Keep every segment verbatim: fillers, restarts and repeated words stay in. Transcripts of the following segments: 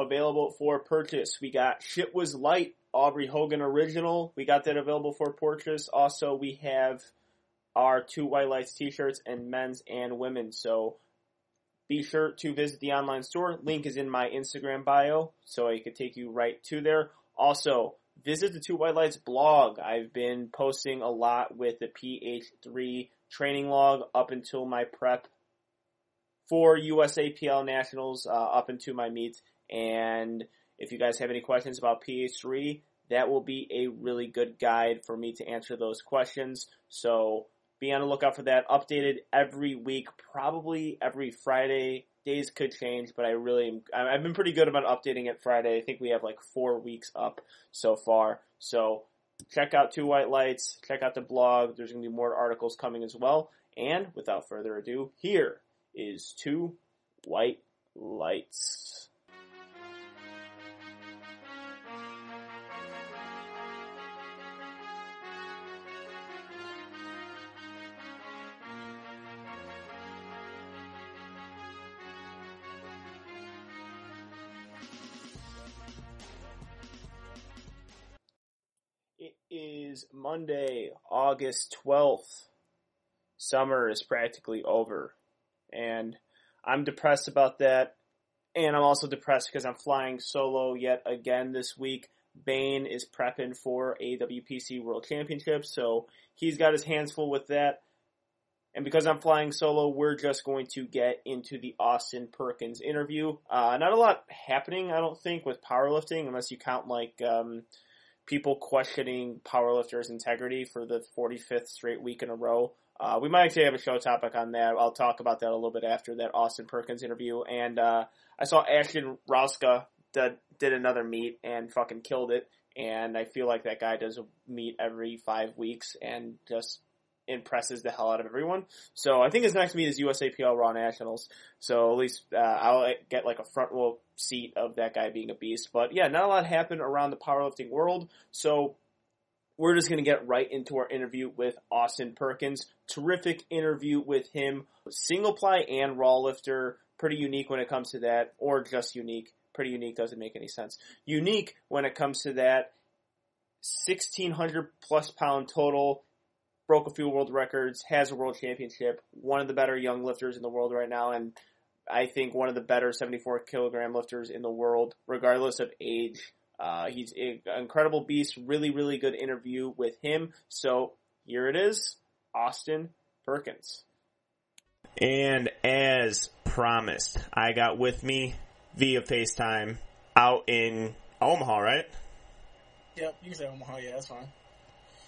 available for purchase. We got Shit Was Light, Aubrey Hogan original. We got that available for purchase. Also, we have our Two White Lights t-shirts and men's and women's. So be sure to visit the online store. Link is in my Instagram bio, so it could take you right to there. Also, visit the Two White Lights blog. I've been posting a lot with the P H three training log up until my prep for U S A P L Nationals, uh, up into my meets. And if you guys have any questions about P H three, that will be a really good guide for me to answer those questions. So be on the lookout for that. Updated every week, probably every Friday. Days could change, but I really, I've been pretty good about updating it Friday. I think we have like four weeks up so far. So check out Two White Lights. Check out the blog. There's going to be more articles coming as well. And without further ado, here is Two White Lights. Monday, August twelfth. Summer is practically over, and I'm depressed about that, and I'm also depressed because I'm flying solo yet again this week. Bane is prepping for A W P C World Championships, so he's got his hands full with that, and because I'm flying solo, we're just going to get into the Austin Perkins interview. Uh, not a lot happening, I don't think, with powerlifting, unless you count, like, um... people questioning powerlifters' integrity for the forty-fifth straight week in a row. Uh, we might actually have a show topic on that. I'll talk about that a little bit after that Austin Perkins interview. And uh, I saw Ashton Rowska did, did another meet and fucking killed it. And I feel like that guy does a meet every five weeks and just impresses the hell out of everyone. So I think his next meet is U S A P L Raw Nationals. So at least uh, I'll get like a front row seat of that guy being a beast. But yeah, not a lot happened around the powerlifting world. So we're just going to get right into our interview with Austin Perkins. Terrific interview with him. Single ply and raw lifter. Pretty unique when it comes to that. Or just unique. Pretty unique doesn't make any sense. Unique when it comes to that. sixteen hundred plus pound total. Broke a few world records, has a world championship, one of the better young lifters in the world right now, and I think one of the better seventy-four kilogram lifters in the world, regardless of age. Uh, he's an incredible beast, really, really good interview with him. So here it is, Austin Perkins. And as promised, I got with me via FaceTime out in Omaha, right? Yep, you can say Omaha, yeah, that's fine.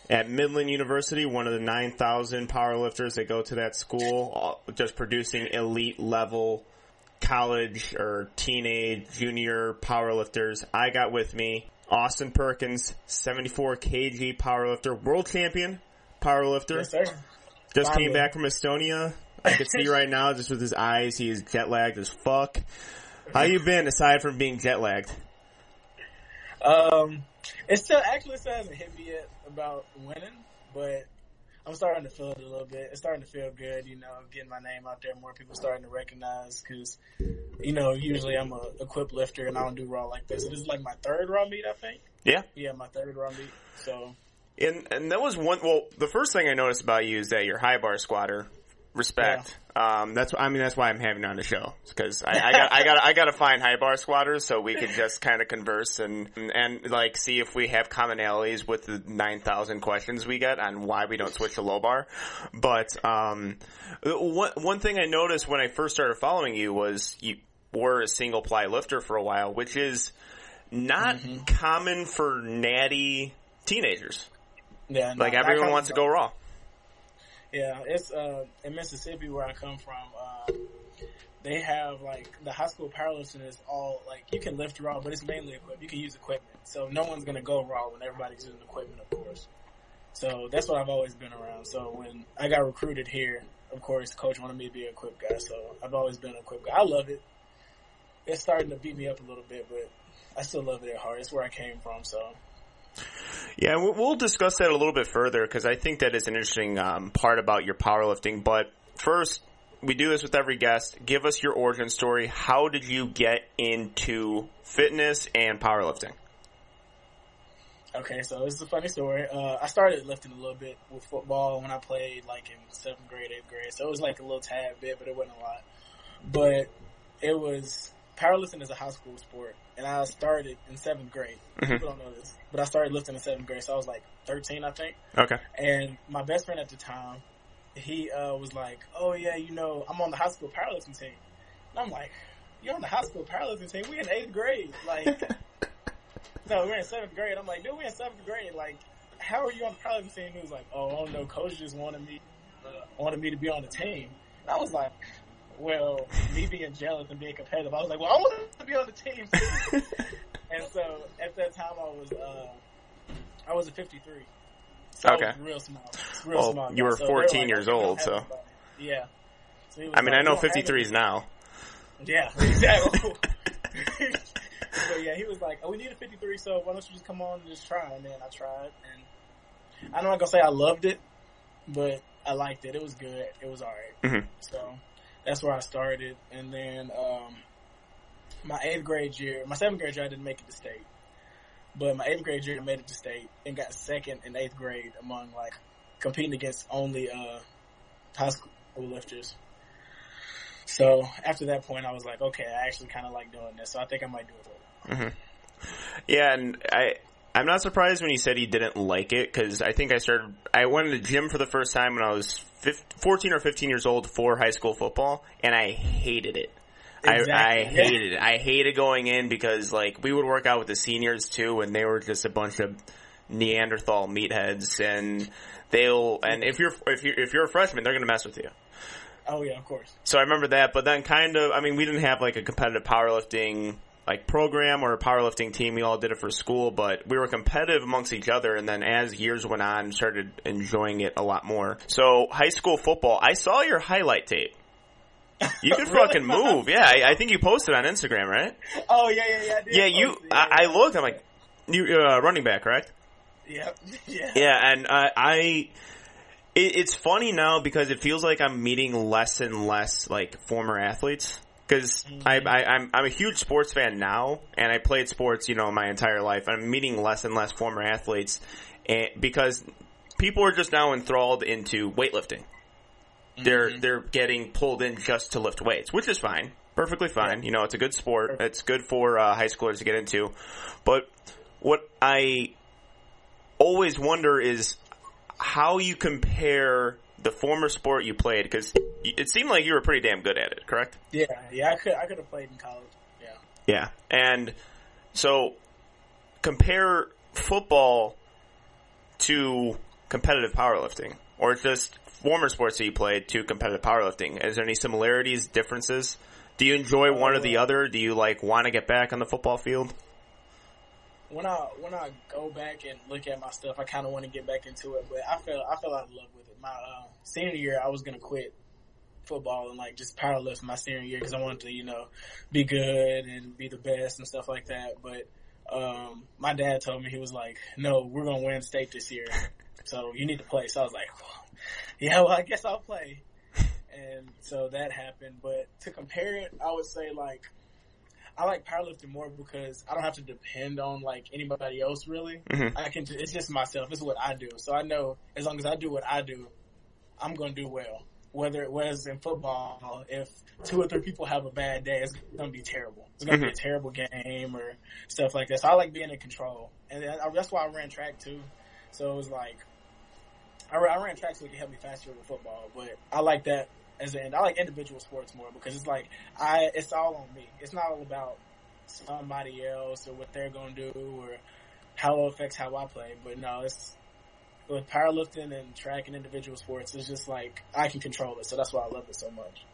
At Midland University, one of the nine thousand powerlifters that go to that school, just producing elite level college or teenage junior powerlifters. I got with me Austin Perkins, seventy-four kilogram powerlifter, world champion powerlifter. Yes, sir. Just Bobby. Came back from Estonia. I can see right now just with his eyes, he is jet lagged as fuck. How you been aside from being jet lagged? Um, it still actually still hasn't hit me yet about winning, but I'm starting to feel it a little bit. It's starting to feel good, you know, getting my name out there. More people starting to recognize because, you know, usually I'm a equipped lifter and I don't do raw like this. So this is like my third raw meet, I think. Yeah, yeah, my third raw meet. So, and and that was one. Well, the first thing I noticed about you is that you're high bar squatter. Respect. Yeah. Um, that's I mean that's why I'm having you on the show because I, I got I got I got to find high bar squatters so we can just kind of converse and, and and like see if we have commonalities with the nine thousand questions we get on why we don't switch to low bar. But um, one one thing I noticed when I first started following you was you were a single ply lifter for a while, which is not mm-hmm. common for natty teenagers. Yeah, no, like everyone wants to go raw. Yeah, it's uh, in Mississippi where I come from. Uh, they have like the high school powerlifting is all like you can lift raw, but it's mainly equipped. You can use equipment, so no one's gonna go raw when everybody's using equipment, of course. So that's what I've always been around. So when I got recruited here, of course, coach wanted me to be an equipped guy, so I've always been an equipped guy. I love it. It's starting to beat me up a little bit, but I still love it at heart. It's where I came from, so. Yeah, we'll discuss that a little bit further because I think that is an interesting um, part about your powerlifting. But first, we do this with every guest. Give us your origin story. How did you get into fitness and powerlifting? Okay, so this is a funny story. Uh, I started lifting a little bit with football when I played, like, in seventh grade, eighth grade. So it was, like, a little tad bit, but it wasn't a lot. But it was – powerlifting is a high school sport, and I started in seventh grade. Mm-hmm. People don't know this, but I started lifting in seventh grade, so I was, like, thirteen, I think. Okay. And my best friend at the time, he uh, was like, oh, yeah, you know, I'm on the high school powerlifting team. And I'm like, you're on the high school powerlifting team? We're in eighth grade. Like – no, we're in seventh grade. I'm like, dude, we're in seventh grade. Like, how are you on the powerlifting team? He was like, oh, I don't know. Coach just wanted me, uh, wanted me to be on the team. And I was like, well, me being jealous and being competitive, I was like, well, I want to be on the team too. And so at that time, I was, uh, I was a fifty-three. So okay. I was real small. Real well, small. You were so fourteen like, years old, so. Somebody. Yeah. So I mean, like, I know fifty-threes now. Yeah, exactly. But yeah, he was like, oh, we need a fifty-three, so why don't you just come on and just try? And then I tried. And I'm not going to say I loved it, but I liked it. It was good. It was all right. Mm-hmm. So that's where I started. And then um, my eighth grade year, my seventh grade year, I didn't make it to state. But my eighth grade year, I made it to state and got second in eighth grade among, like, competing against only uh, high school lifters. So after that point, I was like, okay, I actually kind of like doing this, so I think I might do it later. Mm-hmm. Yeah, and I, I'm not surprised when you said you didn't like it, because I think I started, I went to the gym for the first time when I was fifteen, fourteen or fifteen years old for high school football, and I hated it. Exactly. I, I hated it. I hated going in because, like, we would work out with the seniors, too, and they were just a bunch of Neanderthal meatheads, and they'll, and if you're, if you're, if you're a freshman, they're going to mess with you. Oh, yeah, of course. So I remember that, but then kind of, I mean, we didn't have, like, a competitive powerlifting like program or a powerlifting team. We all did it for school, but we were competitive amongst each other, and then as years went on, started enjoying it a lot more. So high school football, I saw your highlight tape. You could really? Fucking move. Yeah, I, I think you posted on Instagram, right? Oh, yeah, yeah, yeah. I did yeah, you, it, yeah, I, I looked, I'm like, you uh, running back, correct? Yep. Yeah. Yeah, and uh, I... It, it's funny now because it feels like I'm meeting less and less, like, former athletes. Because I, I, I'm, I'm a huge sports fan now, and I played sports, you know, my entire life. I'm meeting less and less former athletes and, because people are just now enthralled into weightlifting. Mm-hmm. They're they're getting pulled in just to lift weights, which is fine, perfectly fine. Yeah. You know, it's a good sport. It's good for uh, high schoolers to get into. But what I always wonder is how you compare the former sport you played, because it seemed like you were pretty damn good at it, correct? Yeah, yeah, I could I could have played in college, yeah. Yeah, and so compare football to competitive powerlifting, or just former sports that you played to competitive powerlifting. Is there any similarities, differences? Do you enjoy one or the other? Do you, like, want to get back on the football field? When I when I go back and look at my stuff, I kind of want to get back into it, but I fell I fell out of love with it. My uh, senior year, I was gonna quit football and, like, just powerlift my senior year because I wanted to, you know, be good and be the best and stuff like that. But um, my dad told me, he was like, "No, we're gonna win state this year, so you need to play." So I was like, well, "Yeah, well, I guess I'll play." And so that happened. But to compare it, I would say, like, I like powerlifting more because I don't have to depend on, like, anybody else, really. Mm-hmm. I can. It's just myself. It's what I do. So I know as long as I do what I do, I'm going to do well. Whether it was in football, if two or three people have a bad day, it's going to be terrible. It's going to mm-hmm. be a terrible game or stuff like that. So I like being in control. And that's why I ran track, too. So it was like – I ran track so it could help me faster with football. But I like that. As in, I like individual sports more because it's like I, it's all on me. It's not all about somebody else or what they're gonna do or how it affects how I play. But no, it's with powerlifting and track and individual sports. It's just like I can control it, so that's why I love it so much.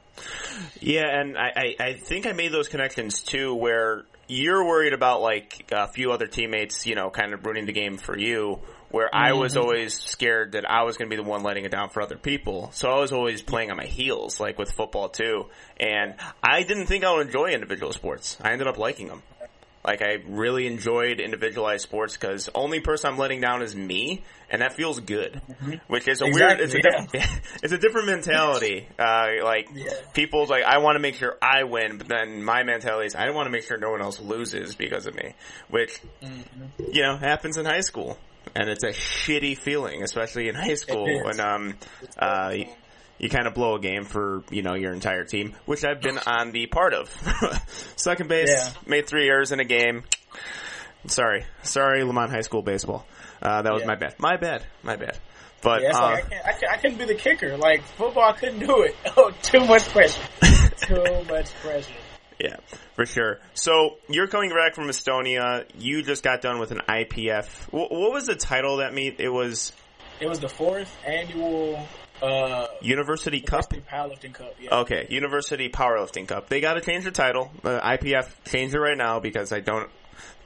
Yeah, and I, I, I think I made those connections too, where you're worried about, like, a few other teammates, you know, kind of ruining the game for you. Where I was always scared that I was going to be the one letting it down for other people. So I was always playing on my heels, like with football too. And I didn't think I would enjoy individual sports. I ended up liking them. Like, I really enjoyed individualized sports because only person I'm letting down is me, and that feels good, mm-hmm. which is a exactly, weird, it's a, yeah. it's a different mentality. Uh, like, yeah. people's like, I want to make sure I win, but then my mentality is I want to make sure no one else loses because of me, which, mm-hmm. you know, happens in high school. And it's a shitty feeling, especially in high school when um, uh, you, you kind of blow a game for, you know, your entire team, which I've been on the part of. Second base, yeah. made three errors in a game. Sorry. Sorry, Lamont High School baseball. Uh, that was yeah. my bad. My bad. My bad. But yeah, it's uh, like I, can't, I, can't, I couldn't be the kicker. Like, football, I couldn't do it. Oh, too much pressure. Too much pressure. Yeah, for sure. So you're coming back from Estonia. You just got done with an I P F. W- what was the title of that meet? It was. It was the fourth annual uh, University, University Cup. Powerlifting Cup. Yeah. Okay, University Powerlifting Cup. They got to change the title. Uh, I P F changed it right now because I don't.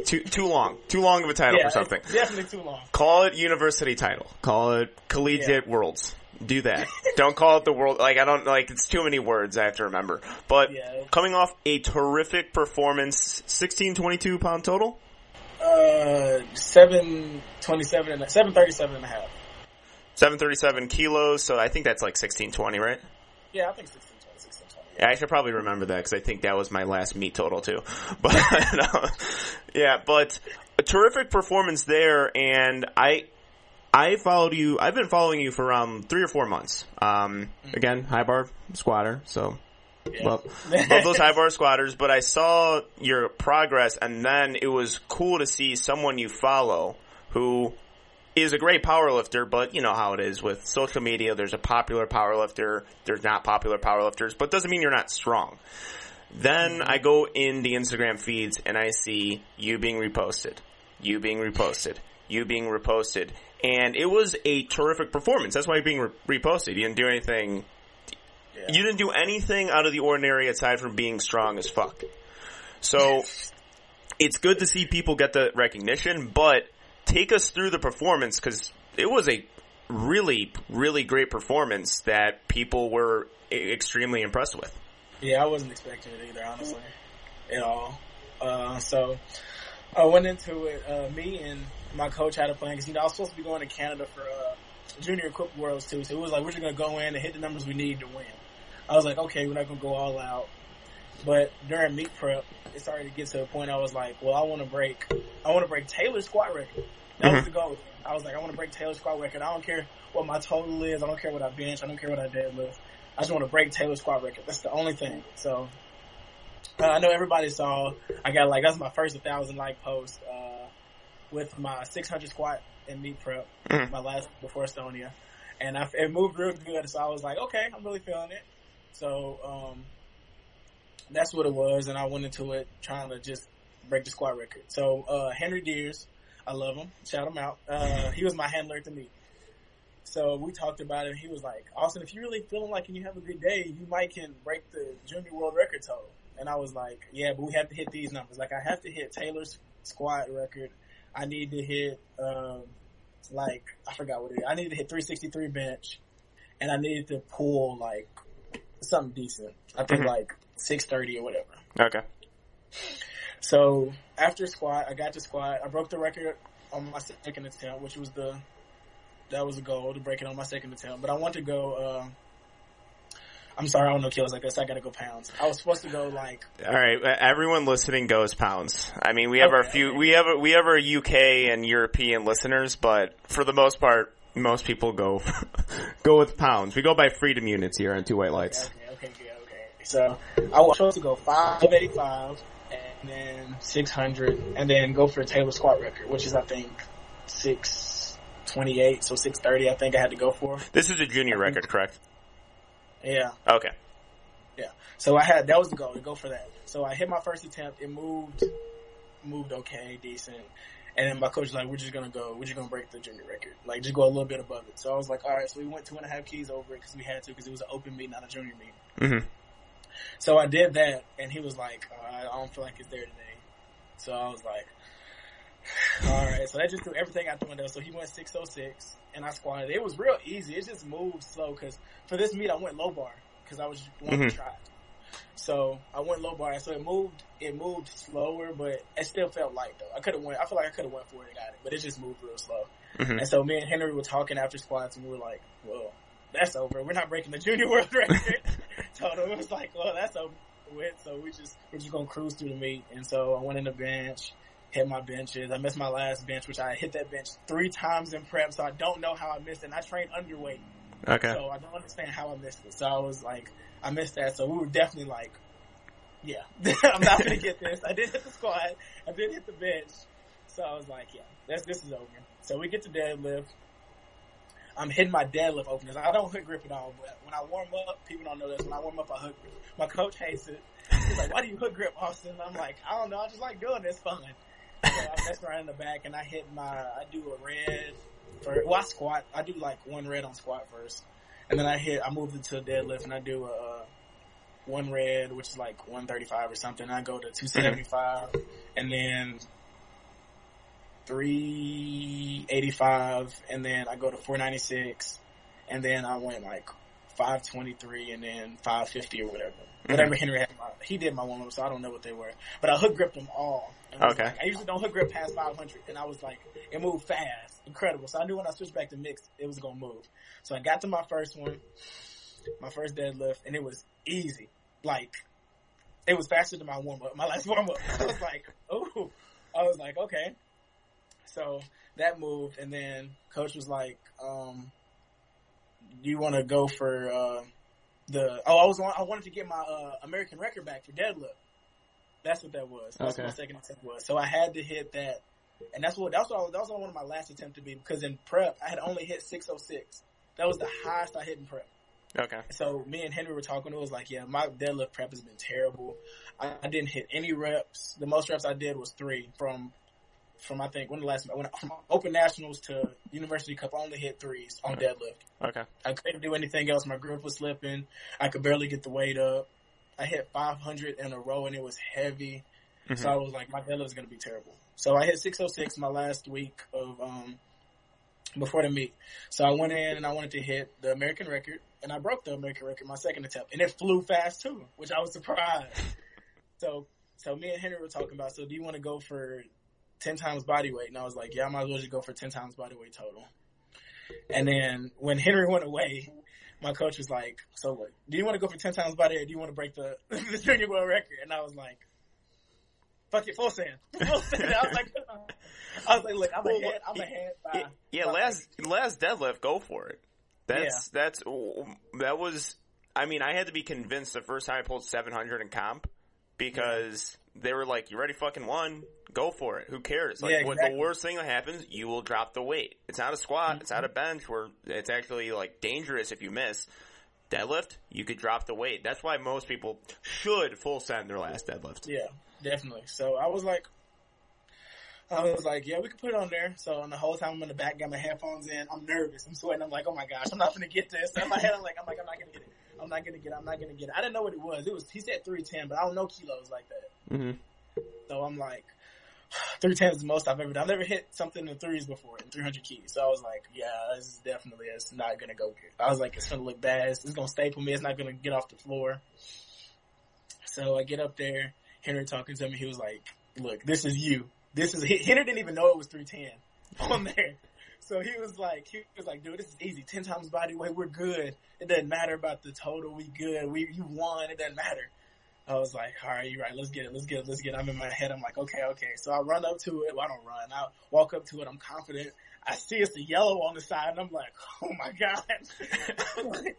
Too too long. Too long of a title yeah, for something. It's definitely too long. Call it University title. Call it Collegiate yeah. Worlds. Do that. Don't call it the world. Like, I don't, like, it's too many words I have to remember. But yeah. coming off a terrific performance, sixteen twenty-two pound total? Uh, seven twenty-seven and seven thirty-seven and a half. seven thirty-seven kilos, so I think that's like sixteen twenty, right? Yeah, I think sixteen twenty, sixteen twenty. Yeah. I should probably remember that because I think that was my last meet total too. But, no. yeah, but a terrific performance there, and I, I followed you. I've been following you for um three or four months. Um, again, high bar squatter. So, yeah. well, love those high bar squatters. But I saw your progress, and then it was cool to see someone you follow who is a great powerlifter. But you know how it is with social media. There's a popular powerlifter. There's not popular powerlifters, but doesn't mean you're not strong. Then I go in the Instagram feeds and I see you being reposted, you being reposted, you being reposted. And it was a terrific performance. That's why you're being re- reposted. You didn't do anything. Yeah. You didn't do anything out of the ordinary aside from being strong as fuck. So it's good to see people get the recognition, but take us through the performance because it was a really, really great performance that people were extremely impressed with. Yeah, I wasn't expecting it either, honestly, at all. Uh, so I went into it, uh, me and my coach had a plan because, you know, I was supposed to be going to Canada for uh, Junior Equipped Worlds too. So it was like, we're just going to go in and hit the numbers we need to win. I was like, okay, we're not going to go all out. But during meet prep, it started to get to a point I was like, well, I want to break, I want to break Taylor's squat record. That mm-hmm. was the goal. I was like, I want to break Taylor's squat record. I don't care what my total is. I don't care what I bench. I don't care what I deadlift. I just want to break Taylor's squat record. That's the only thing. So uh, I know everybody saw, I got like, that's my first one thousand like post. Uh, with my six hundred squat and meat prep, mm-hmm. my last before Estonia. And I, it moved real good, so I was like, okay, I'm really feeling it. So um, that's what it was, and I went into it trying to just break the squat record. So uh, Henry Deers, I love him, shout him out. Uh, he was my handler at the meet. So we talked about it, and he was like, Austin, if you're really feeling like and you have a good day, you might can break the junior world record total. And I was like, yeah, but we have to hit these numbers. Like, I have to hit Taylor's squat record. I need to hit, um, like, I forgot what it is. I need to hit three sixty-three bench, and I needed to pull, like, something decent. I think, mm-hmm. like, six thirty or whatever. Okay. So, after squat, I got to squat. I broke the record on my second attempt, which was the, that was the goal, to break it on my second attempt. But I want to go, uh, I'm sorry, I don't know kilos like this. I got to go pounds. I was supposed to go like. All right, everyone listening goes pounds. I mean, we have okay, our few, okay. we have a, we have our U K and European listeners, but for the most part, most people go go with pounds. We go by freedom units here on Two White Lights. Okay, okay, okay, okay. So I was supposed to go five eighty-five and then six hundred, and then go for a Taylor squat record, which is I think six twenty-eight, so six thirty. I think I had to go for. This is a junior record, correct? Yeah. Okay. Yeah. So I had, that was the goal, to go for that. So I hit my first attempt. It moved, moved okay, decent. And then my coach was like, we're just going to go, we're just going to break the junior record. Like, just go a little bit above it. So I was like, all right. So we went two and a half keys over it because we had to because it was an open meet, not a junior meet. Mm-hmm. So I did that, and he was like, all right, I don't feel like it's there today. So I was like, all right. So that just threw everything out the window. So he went six oh six. And I squatted. It was real easy. It just moved slow because for this meet I went low bar because I was wanting mm-hmm. to try. So I went low bar, so it moved. It moved slower, but it still felt light though. I could have went. I feel like I could have went for it and got it, but it just moved real slow. Mm-hmm. And so me and Henry were talking after squats, and we were like, "Well, that's over. We're not breaking the junior world record." Told him it was like, "Well, that's over with." So we just we're just gonna cruise through the meet. And so I went in the bench, hit my benches. I missed my last bench, which I hit that bench three times in prep. So I don't know how I missed it. And I trained underweight. Okay. So I don't understand how I missed it. So I was like, I missed that. So we were definitely like, yeah, I'm not going to get this. I did hit the squat. I did hit the bench. So I was like, yeah, that's, this is over. So we get to deadlift. I'm hitting my deadlift openers. I don't hook grip at all, but when I warm up, people don't know this. When I warm up, I hook grip. My coach hates it. He's like, why do you hook grip, Austin? And I'm like, I don't know. I just like doing this fun. So I messed around in the back, and I hit my, I do a red. For, well, I squat. I do like one red on squat first, and then I hit. I move into a deadlift, and I do a, a one red, which is like one thirty-five or something. I go to two seventy-five, and then three eighty-five, and then I go to four ninety-six, and then I went like five twenty-three, and then five fifty or whatever. Mm-hmm. Whatever Henry had, my, he did my warm up, so I don't know what they were, but I hook gripped them all. Okay. Like, I usually don't hook grip past five hundred, and I was like, it moved fast, incredible. So I knew when I switched back to mixed, it was gonna move. So I got to my first one, my first deadlift, and it was easy. Like, it was faster than my warm up, my last warm up. I was like, oh, I was like, okay. So that moved, and then coach was like, um, do you want to go for uh, the? Oh, I was on, I wanted to get my uh, American record back for deadlift. That's what that was. That's okay. What my second attempt was. So I had to hit that, and that's what that's what I was, that was one of my last attempt to be, because in prep I had only hit six oh six. That was the highest I hit in prep. Okay. So me and Henry were talking. It was like, yeah, my deadlift prep has been terrible. I, I didn't hit any reps. The most reps I did was three from from I think when the last when from Open Nationals to University Cup. I only hit threes on okay. deadlift. Okay. I couldn't do anything else. My grip was slipping. I could barely get the weight up. I hit five hundred in a row, and it was heavy. Mm-hmm. So I was like, my deadlift is going to be terrible. So I hit six oh six my last week of um, before the meet. So I went in, and I wanted to hit the American record, and I broke the American record my second attempt. And it flew fast, too, which I was surprised. so so me and Henry were talking about, so do you want to go for ten times body weight? And I was like, yeah, I might as well just go for ten times body weight total. And then when Henry went away, my coach was like, so what, do you want to go for ten times body weight, or do you want to break the, the junior world record? And I was like, fuck it, full send. Full send. I was like, I was like, look, I'm ahead, I'm ahead. By, yeah, by last me. last deadlift, go for it. That's, yeah. that's, that was, I mean, I had to be convinced the first time I pulled seven hundred in comp, because yeah. they were like, you already fucking won, go for it. Who cares? Like, yeah, exactly. What the worst thing that happens, you will drop the weight. It's not a squat, mm-hmm. it's not a bench where it's actually like dangerous if you miss. Deadlift, you could drop the weight. That's why most people should full send their last deadlift. Yeah, definitely. So I was like, I was like, yeah, we can put it on there. So and the whole time I'm in the back, got my headphones in. I'm nervous. I'm sweating. I'm like, oh my gosh, I'm not gonna get this. So in my head, I'm like, I'm like, I'm not gonna get it. I'm not gonna get it. I'm not gonna get it. I didn't know what it was. It was he said three ten, but I don't know kilos like that. Mm-hmm. So I'm like, three ten is the most I've ever done. I've never hit something in threes before in three hundred keys. So I was like, yeah, this is definitely, it's not going to go good. I was like, it's going to look bad. It's, it's going to staple me. It's not going to get off the floor. So I get up there. Henry talking to me. He was like, look, this is you. This is, Henry didn't even know it was three ten on there. So he was like, he was like, dude, this is easy. ten times body weight. We're good. It doesn't matter about the total. We good. We, you won. It doesn't matter. I was like, all right, you're right. Let's get it. Let's get it. Let's get it. I'm in my head. I'm like, okay, okay. So I run up to it. Well, I don't run. I walk up to it. I'm confident. I see it's a yellow on the side, and I'm like, oh, my God. I'm, like,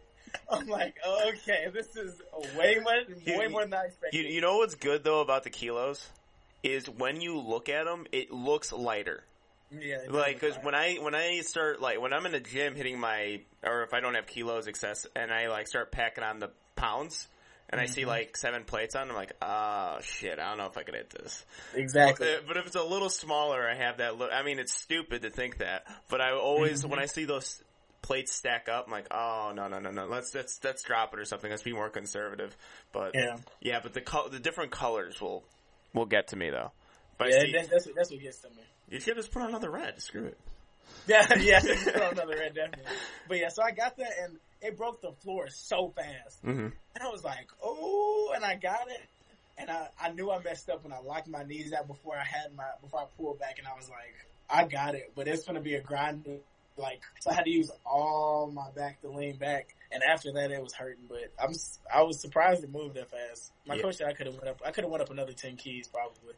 I'm like, okay, this is way more, way more than I expected. You, you know what's good, though, about the kilos is when you look at them, it looks lighter. Yeah. Like, because when I, when I start, like, when I'm in the gym hitting my, or if I don't have kilos excess, and I, like, start packing on the pounds, and I mm-hmm. see, like, seven plates on, I'm like, oh, shit, I don't know if I could hit this. Exactly. But if it's a little smaller, I have that look. I mean, it's stupid to think that. But I always, mm-hmm. when I see those plates stack up, I'm like, oh, no, no, no, no. Let's let's, let's drop it or something. Let's be more conservative. But, yeah, yeah but the co- the different colors will will get to me, though. But yeah, see, that's, that's what gets to me. You should just put on another red. Screw it. Yeah, yeah, you throw another red death meal. But yeah, so I got that and it broke the floor so fast. Mm-hmm. And I was like, oh, and I got it. And I, I knew I messed up when I locked my knees out before I had my, before I pulled back, and I was like, I got it, but it's going to be a grind. Like, so I had to use all my back to lean back. And after that, it was hurting, but I'm, I was surprised it moved that fast. My yeah. coach said I could have went up, I could have went up another ten keys probably.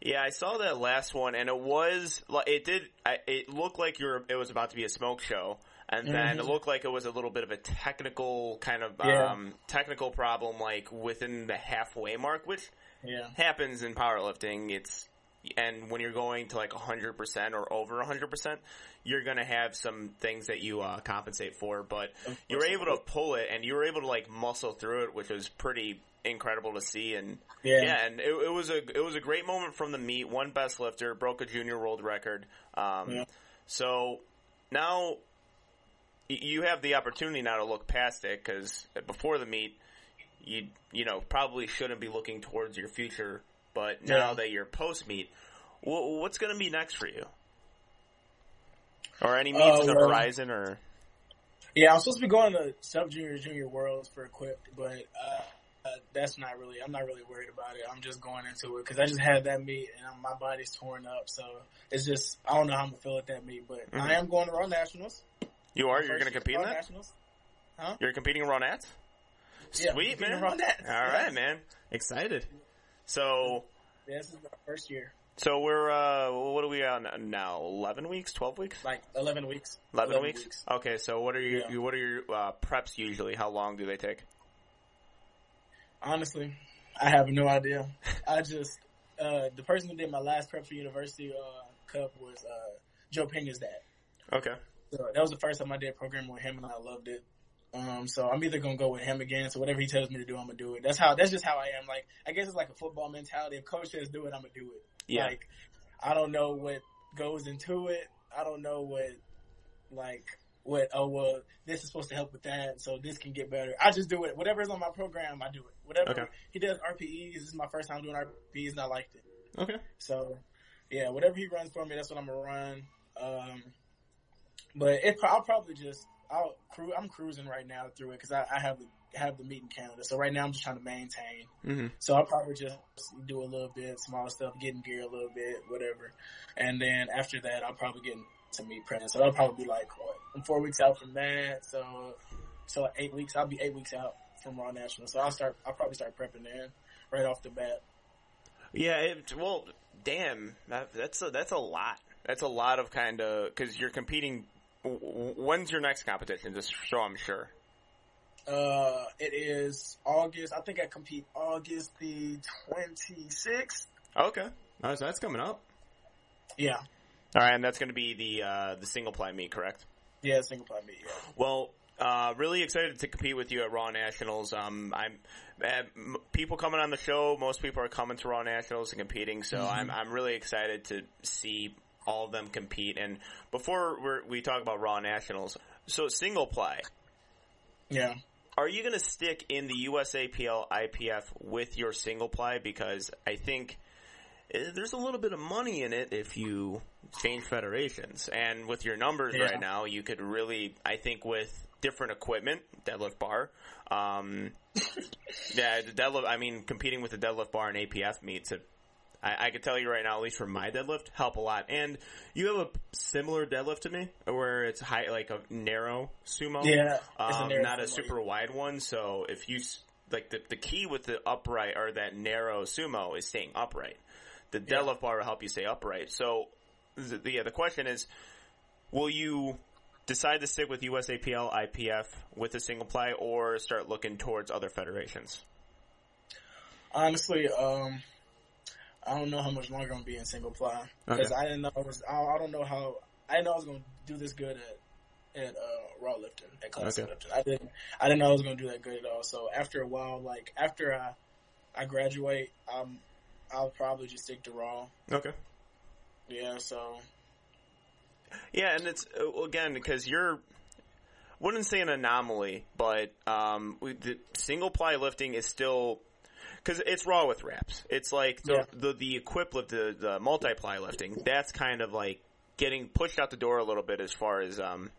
Yeah, I saw that last one, and it was, it did, it looked like you were, it was about to be a smoke show, and then mm-hmm. it looked like it was a little bit of a technical kind of, yeah. um, technical problem, like, within the halfway mark, which yeah. happens in powerlifting. It's, and when you're going to, like, one hundred percent or over one hundred percent, you're going to have some things that you uh, compensate for, but you were able to pull it, and you were able to, like, muscle through it, which was pretty incredible to see, and yeah, yeah and it, it was a it was a great moment from the meet. One best lifter, broke a junior world record. Um, yeah. So now you have the opportunity now to look past it, because before the meet, you you know probably shouldn't be looking towards your future. But now yeah. that you're post meet, w- what's going to be next for you, or any meets uh, on the well, horizon, or yeah, I'm supposed to be going to sub junior junior worlds for equipped, but. Uh, Uh, that's not really, I'm not really worried about it. I'm just going into it because I just had that meet and I'm, my body's torn up. So it's just, I don't know how I'm going to feel at that meet, but mm-hmm. I am going to Raw Nationals. You are? You're going to compete in that? Nationals. Huh? You're competing in Raw Nats? Sweet, yeah, man. Raw Nats. All right, man. Excited. So. Yeah, this is my first year. So we're, uh, what are we on now? eleven weeks? twelve weeks? Like eleven weeks. eleven, eleven weeks? weeks? Okay, so what are, you, yeah. what are your uh, preps usually? How long do they take? Honestly, I have no idea. I just uh, – the person who did my last prep for University uh, Cup was uh, Joe Pena's dad. Okay. So that was the first time I did a program with him, and I loved it. Um, so I'm either going to go with him again. So whatever he tells me to do, I'm going to do it. That's how. That's just how I am. Like, I guess it's like a football mentality. If coach says do it, I'm going to do it. Yeah. Like, I don't know what goes into it. I don't know what, like – What oh well, this is supposed to help with that, so this can get better. I just do it. Whatever is on my program, I do it. Whatever okay. he does R P Es. This is my first time doing R P Es, and I liked it. Okay. So, yeah, whatever he runs for me, that's what I'm gonna run. Um, but it, I'll probably just I'll cru- I'm cruising right now through it because I, I have the, have the meet in Canada. So right now I'm just trying to maintain. Mm-hmm. So I'll probably just do a little bit, small stuff, get in gear a little bit, whatever, and then after that I'll probably get in to meet present. So that'll probably be like what, I'm four weeks out from that, so so like eight weeks. I'll be eight weeks out from Raw National. So I'll start. I'll probably start prepping then right off the bat. Yeah. It, well, damn. That, that's a, that's a lot. That's a lot of kind of because you're competing. When's your next competition? Just so I'm sure. Uh, it is August. I think I compete August the twenty-sixth. Okay. Nice. That's coming up. Yeah. All right, and that's going to be the uh, the single ply meet, correct? Yeah, single ply meet. Yeah. Well, uh, really excited to compete with you at Raw Nationals. Um, I'm uh, m- people coming on the show. Most people are coming to Raw Nationals and competing, so mm-hmm. I'm I'm really excited to see all of them compete. And before we're, we talk about Raw Nationals, so single ply. Yeah. Are you going to stick in the U S A P L I P F with your single ply? Because I think. There's a little bit of money in it if you change federations. And with your numbers yeah. right now, you could really, I think, with different equipment, deadlift bar, um, yeah, the deadlift, I mean, competing with the deadlift bar and A P F meets, it, I, I could tell you right now, at least for my deadlift, help a lot. And you have a similar deadlift to me where it's high, like a narrow sumo, yeah, um, a narrow not sumo. A super wide one. So if you, like, the, the key with the upright or that narrow sumo is staying upright. The deadlift yeah. bar will help you stay upright. So, the, yeah, the question is, will you decide to stick with U S A P L, I P F with the single ply, or start looking towards other federations? Honestly, um, I don't know how much longer I'm gonna be in single ply because okay. I didn't know I was. I, I don't know how. I didn't know I was gonna do this good at at uh, raw lifting at classic okay. lifting. I didn't. I didn't know I was gonna do that good at all. So after a while, like after I I graduate, I'm. I'll probably just stick to Raw. Okay. Yeah, so. Yeah, and it's, again, because you're, wouldn't say an anomaly, but um, the single-ply lifting is still, because it's Raw with wraps. It's like the, yeah. the, the equip lift, the, the multi-ply lifting, that's kind of like getting pushed out the door a little bit as far as um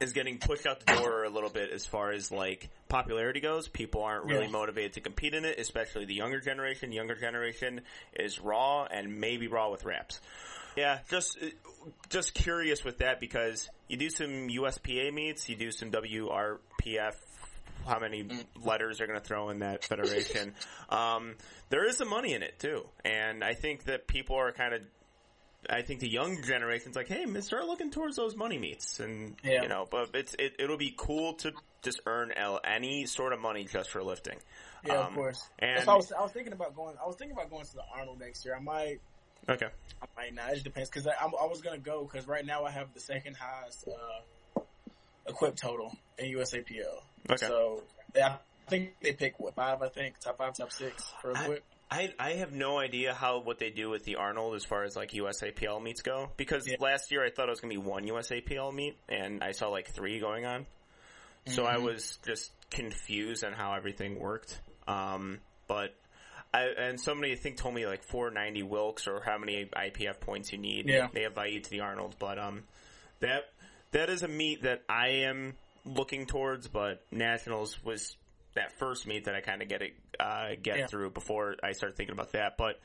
is getting pushed out the door a little bit as far as like popularity goes. People aren't really yeah. motivated to compete in it, especially the younger generation. Younger generation is raw and maybe raw with wraps. Yeah, just just curious with that, because you do some U S P A meets, you do some W R P F. How many letters are going to throw in that federation? um, there is some money in it too, and I think that people are kind of. I think the young generation's like, hey, man, start looking towards those money meets, and yeah. you know, but it's it, it'll be cool to just earn L, any sort of money just for lifting. Yeah, um, of course. And so I was I was thinking about going. I was thinking about going to the Arnold next year. I might. Okay. I might not. It just depends, because I, I was going to go, because right now I have the second highest uh, equip total in U S A P L. Okay. So yeah, I think they pick what five. I think top five, top six for equip. I, I, I have no idea how what they do with the Arnold as far as like U S A P L meets go, because yeah. last year I thought it was going to be one U S A P L meet and I saw like three going on. Mm-hmm. So I was just confused on how everything worked. Um, but I, and somebody I think told me like four ninety Wilks or how many I P F points you need. Yeah. They have value to the Arnold, but um, that, that is a meet that I am looking towards, but Nationals was that first meet that I kind of get it, uh, get yeah. through before I start thinking about that. But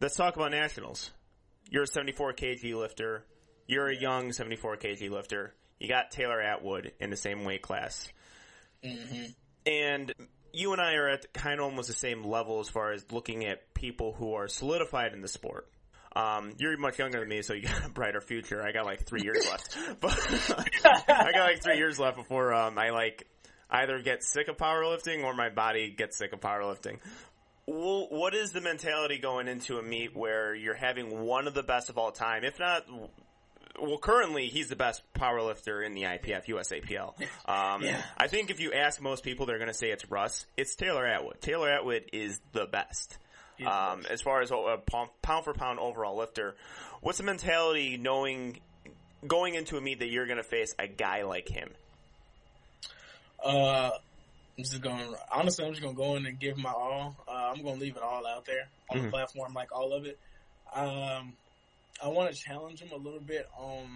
let's talk about Nationals. You're a seventy-four kilogram lifter. You're a young seventy-four kilogram lifter. You got Taylor Atwood in the same weight class. Mm-hmm. And you and I are at kind of almost the same level as far as looking at people who are solidified in the sport. Um, you're much younger than me, so you got a brighter future. I got like three years left. But I got like three years left before um, I like... either get sick of powerlifting or my body gets sick of powerlifting. Well, what is the mentality going into a meet where you're having one of the best of all time? If not, well, currently he's the best powerlifter in the I P F U S A P L. Um, yeah. I think if you ask most people, they're going to say it's Russ. It's Taylor Atwood. Taylor Atwood is the best. Um, as far as a pound for pound overall lifter, what's the mentality knowing going into a meet that you're going to face a guy like him? Uh, I'm just going. Honestly, I'm just going to go in and give my all. Uh, I'm going to leave it all out there on mm-hmm. the platform, like all of it. Um, I want to challenge him a little bit on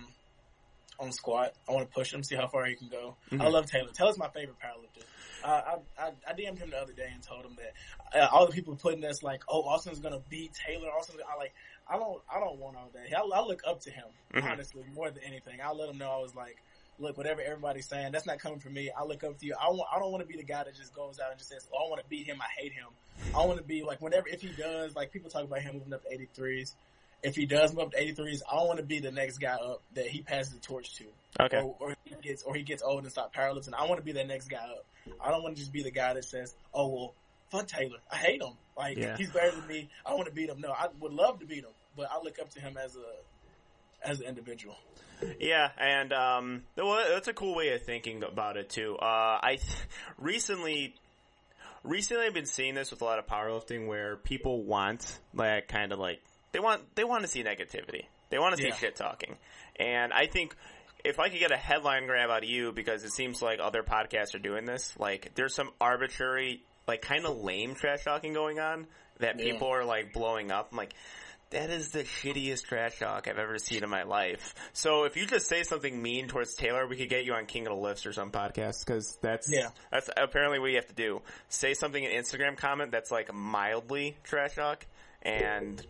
on squat. I want to push him, see how far he can go. Mm-hmm. I love Taylor. Taylor's my favorite powerlifter. Uh, I, I I D M'd him the other day and told him that uh, all the people putting this like, oh, Austin's going to beat Taylor. Austin's I like. I don't. I don't want all that. I, I look up to him mm-hmm. honestly more than anything. I let him know I was like. Look, whatever everybody's saying, that's not coming from me. I look up to you. I, want, I don't want to be the guy that just goes out and just says, oh, I want to beat him. I hate him. I want to be like, whenever, if he does, like people talk about him moving up to eighty-threes. If he does move up to eighty-threes, I don't want to be the next guy up that he passes the torch to. Okay. Or, or he gets or he gets old and stops powerlifting. I want to be that next guy up. I don't want to just be the guy that says, oh, well, fuck Taylor. I hate him. Like, yeah. he's better than me. I want to beat him. No, I would love to beat him, but I look up to him as a as an individual. Yeah, and um, that's a cool way of thinking about it too. Uh, I th- recently, recently I've been seeing this with a lot of powerlifting where people want like kind of like they want they want to see negativity, they want to see yeah. shit talking, and I think if I could get a headline grab out of you, because it seems like other podcasts are doing this. Like there's some arbitrary, like kind of lame trash talking going on that yeah. people are like blowing up. I'm like. That is the shittiest trash talk I've ever seen in my life. So if you just say something mean towards Taylor, we could get you on King of the Lifts or some podcast, because that's yeah. that's apparently what you have to do. Say something in an Instagram comment that's like mildly trash talk, and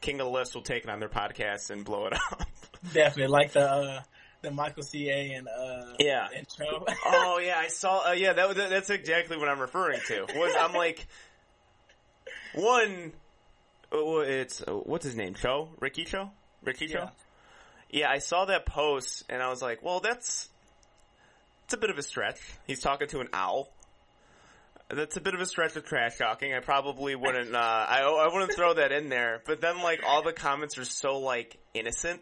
King of the Lifts will take it on their podcast and blow it up. Definitely, like the uh, the Michael C A and uh yeah. intro. Oh yeah, I saw. Uh, yeah, that was, that's exactly what I'm referring to. Was I'm like one. It's what's his name? Cho? Ricky Cho? Ricky Cho? Yeah. yeah, I saw that post and I was like, well, that's it's a bit of a stretch. He's talking to an owl. That's a bit of a stretch of trash talking. I probably wouldn't. Uh, I I wouldn't throw that in there. But then, like, all the comments are so like innocent.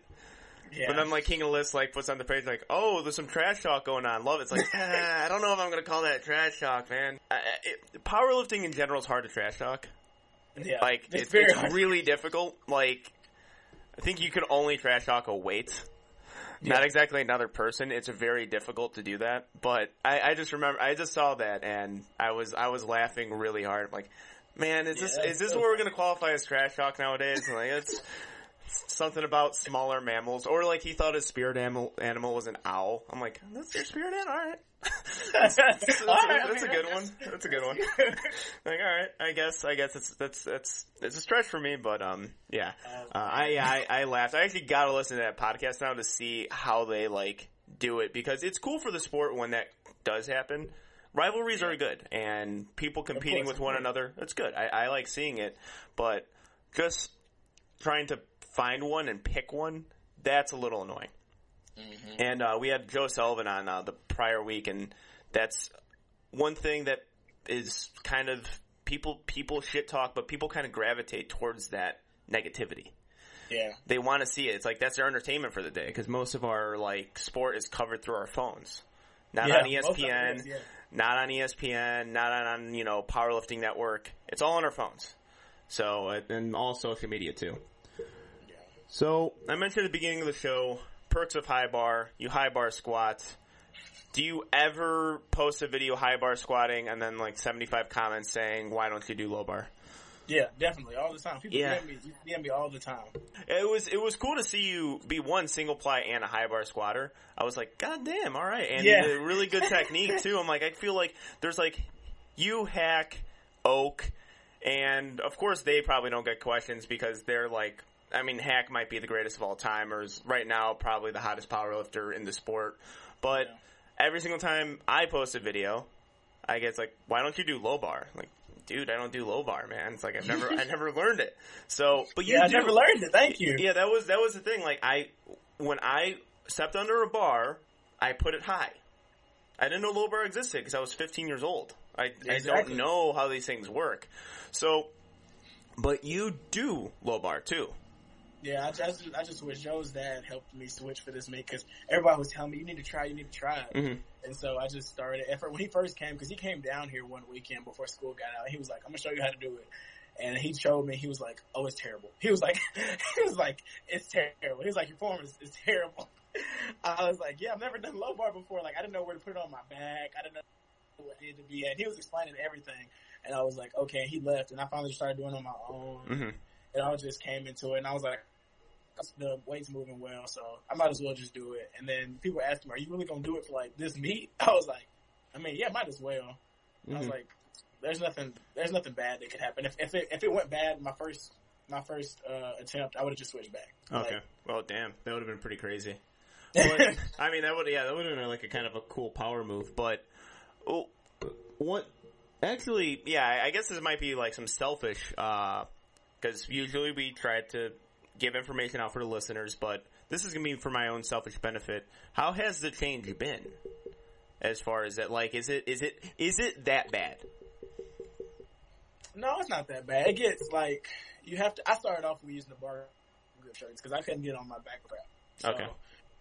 Yeah. But then, like, King of the List like puts on the page like, oh, there's some trash talk going on. Love it. It's like ah, I don't know if I'm gonna call that trash talk, man. I, it, powerlifting in general is hard to trash talk. Yeah, like it's, it's, it's really difficult. Like I think you can only trash talk a weight, yeah. not exactly another person. It's very difficult to do that. But I, I just remember I just saw that and I was I was laughing really hard. I'm like, man, is yeah, this is this so where funny. We're gonna qualify as trash talk nowadays? And like it's, it's something about smaller mammals, or like he thought his spirit animal, animal was an owl. I'm like, that's your spirit animal? All right. that's, that's, all right, that's a good one. That's a good one. Like, all right, I guess, I guess it's, that's, that's, it's a stretch for me, but, um, yeah. Uh, I, I, I laughed. I actually gotta listen to that podcast now to see how they, like, do it, because it's cool for the sport when that does happen. Rivalries yeah. are good, and people competing course, with one another, it's good. I, I like seeing it, but just trying to find one and pick one, that's a little annoying. Mm-hmm. And uh, we had Joe Sullivan on uh, the prior week, and that's one thing that is kind of people people shit talk, but people kind of gravitate towards that negativity. Yeah, they want to see it. It's like that's their entertainment for the day, because most of our like sport is covered through our phones, not yeah, on E S P N, is, yeah. not on E S P N, not on, on you know Powerlifting Network. It's all on our phones. So and all social media too. Yeah. So I mentioned at the beginning of the show. Perks of high bar, you high bar squats. Do you ever post a video high bar squatting and then like seventy-five comments saying, why don't you do low bar? Yeah, definitely. All the time. People yeah. D M me, D M me all the time. It was it was cool to see you be one single ply and a high bar squatter. I was like, God damn, all right. And yeah. really good technique too. I'm like, I feel like there's like you, Hack, Oak, and of course they probably don't get questions because they're like, I mean, Hack might be the greatest of all time, or is right now probably the hottest powerlifter in the sport. But yeah. every single time I post a video, I get like, "Why don't you do low bar?" I'm like, dude, I don't do low bar, man. It's like I've never, I never learned it. So, but you, yeah, I never learned it. Thank you. Yeah, that was that was the thing. Like I, when I stepped under a bar, I put it high. I didn't know low bar existed because I was fifteen years old. I, exactly. I don't know how these things work. So, but you do low bar too. Yeah, I just, I just wish Joe's dad helped me switch for this meet because everybody was telling me, you need to try, you need to try it. Mm-hmm. And so I just started. When he first came, because he came down here one weekend before school got out, he was like, I'm going to show you how to do it. And he showed me, he was like, oh, it's terrible. He was like, he was like, it's terrible. He was like, your form is, is terrible. I was like, yeah, I've never done low bar before. Like, I didn't know where to put it on my back. I didn't know what it needed to be at. He was explaining everything. And I was like, okay, he left. And I finally just started doing it on my own. Mm-hmm. And I just came into it. And I was like, the weight's moving well, so I might as well just do it. And then people asked me, are you really going to do it for, like, this meet? I was like, I mean, yeah, might as well. Mm-hmm. I was like, there's nothing there's nothing bad that could happen. If if it, if it went bad, my first my first uh, attempt, I would have just switched back. Okay. Like, well, damn. That would have been pretty crazy. But, I mean, that would yeah, that would have been, like, a kind of a cool power move. But oh, what actually, yeah, I guess this might be, like, some selfish uh, – because usually we try to – give information out for the listeners, but this is going to be for my own selfish benefit. How has the change been as far as that? Like, is it, is it, is it that bad? No, it's not that bad. It gets like, you have to, I started off with using the bar grip shirts because I couldn't get on my back prep. So okay.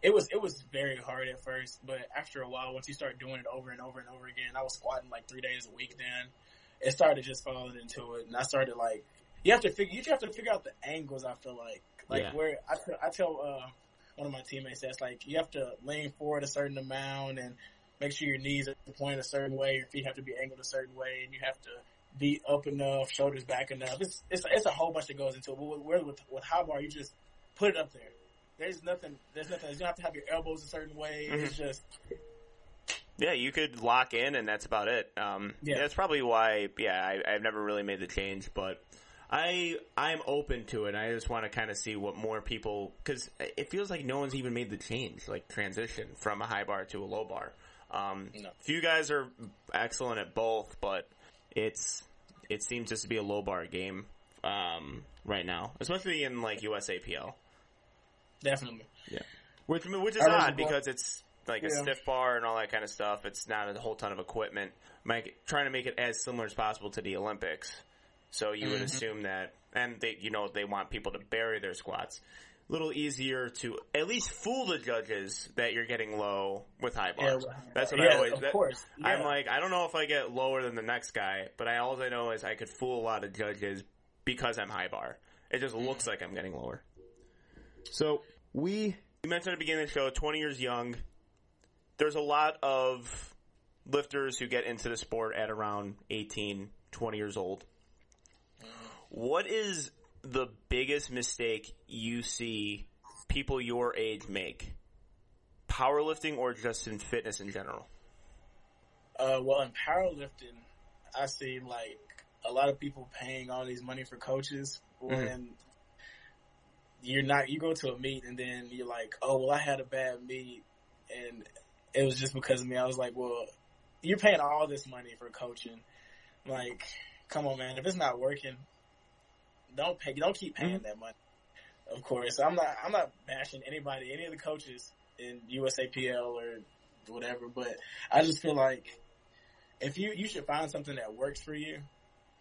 It was, it was very hard at first, but after a while, once you start doing it over and over and over again, I was squatting like three days a week then. It started just falling into it, and I started like, You have to figure. You have to figure out the angles. I feel like, like yeah. where I, t- I tell uh, one of my teammates that's like you have to lean forward a certain amount and make sure your knees are pointed a certain way, your feet have to be angled a certain way, and you have to be up enough, shoulders back enough. It's it's, it's a whole bunch that goes into it. But with with, with high bar, you just put it up there. There's nothing. There's nothing. You don't have to have your elbows a certain way. Mm-hmm. It's just. Yeah, you could lock in, and that's about it. Um, yeah. That's probably why. Yeah, I, I've never really made the change, but. I, I'm open to it. I just want to kind of see what more people, because it feels like no one's even made the change, like transition from a high bar to a low bar. Um, no. Few guys are excellent at both, but it's it seems just to be a low bar game um, right now, especially in like U S A P L. Definitely. Yeah. Which which is odd because it's like yeah. a stiff bar and all that kind of stuff. It's not a whole ton of equipment. Make, trying to make it as similar as possible to the Olympics. So you would mm-hmm. assume that, and they, you know, they want people to bury their squats. A little easier to at least fool the judges that you're getting low with high bars. Yeah, that's what yeah, I always, of that, course. Yeah. I'm like, I don't know if I get lower than the next guy, but I, all I know is I could fool a lot of judges because I'm high bar. It just looks like I'm getting lower. So we, we mentioned at the beginning of the show, twenty years young. There's a lot of lifters who get into the sport at around eighteen, twenty years old. What is the biggest mistake you see people your age make? Powerlifting or just in fitness in general? Uh, well, in powerlifting, I see, like, a lot of people paying all these money for coaches when mm-hmm. you're not, you go to a meet and then you're like, oh, well, I had a bad meet and it was just because of me. I was like, well, you're paying all this money for coaching. Like, come on, man. If it's not working, don't pay, don't keep paying mm-hmm. that money. Of course. I'm not, I'm not bashing anybody, any of the coaches in U S A P L or whatever, but I just feel like if you, you should find something that works for you.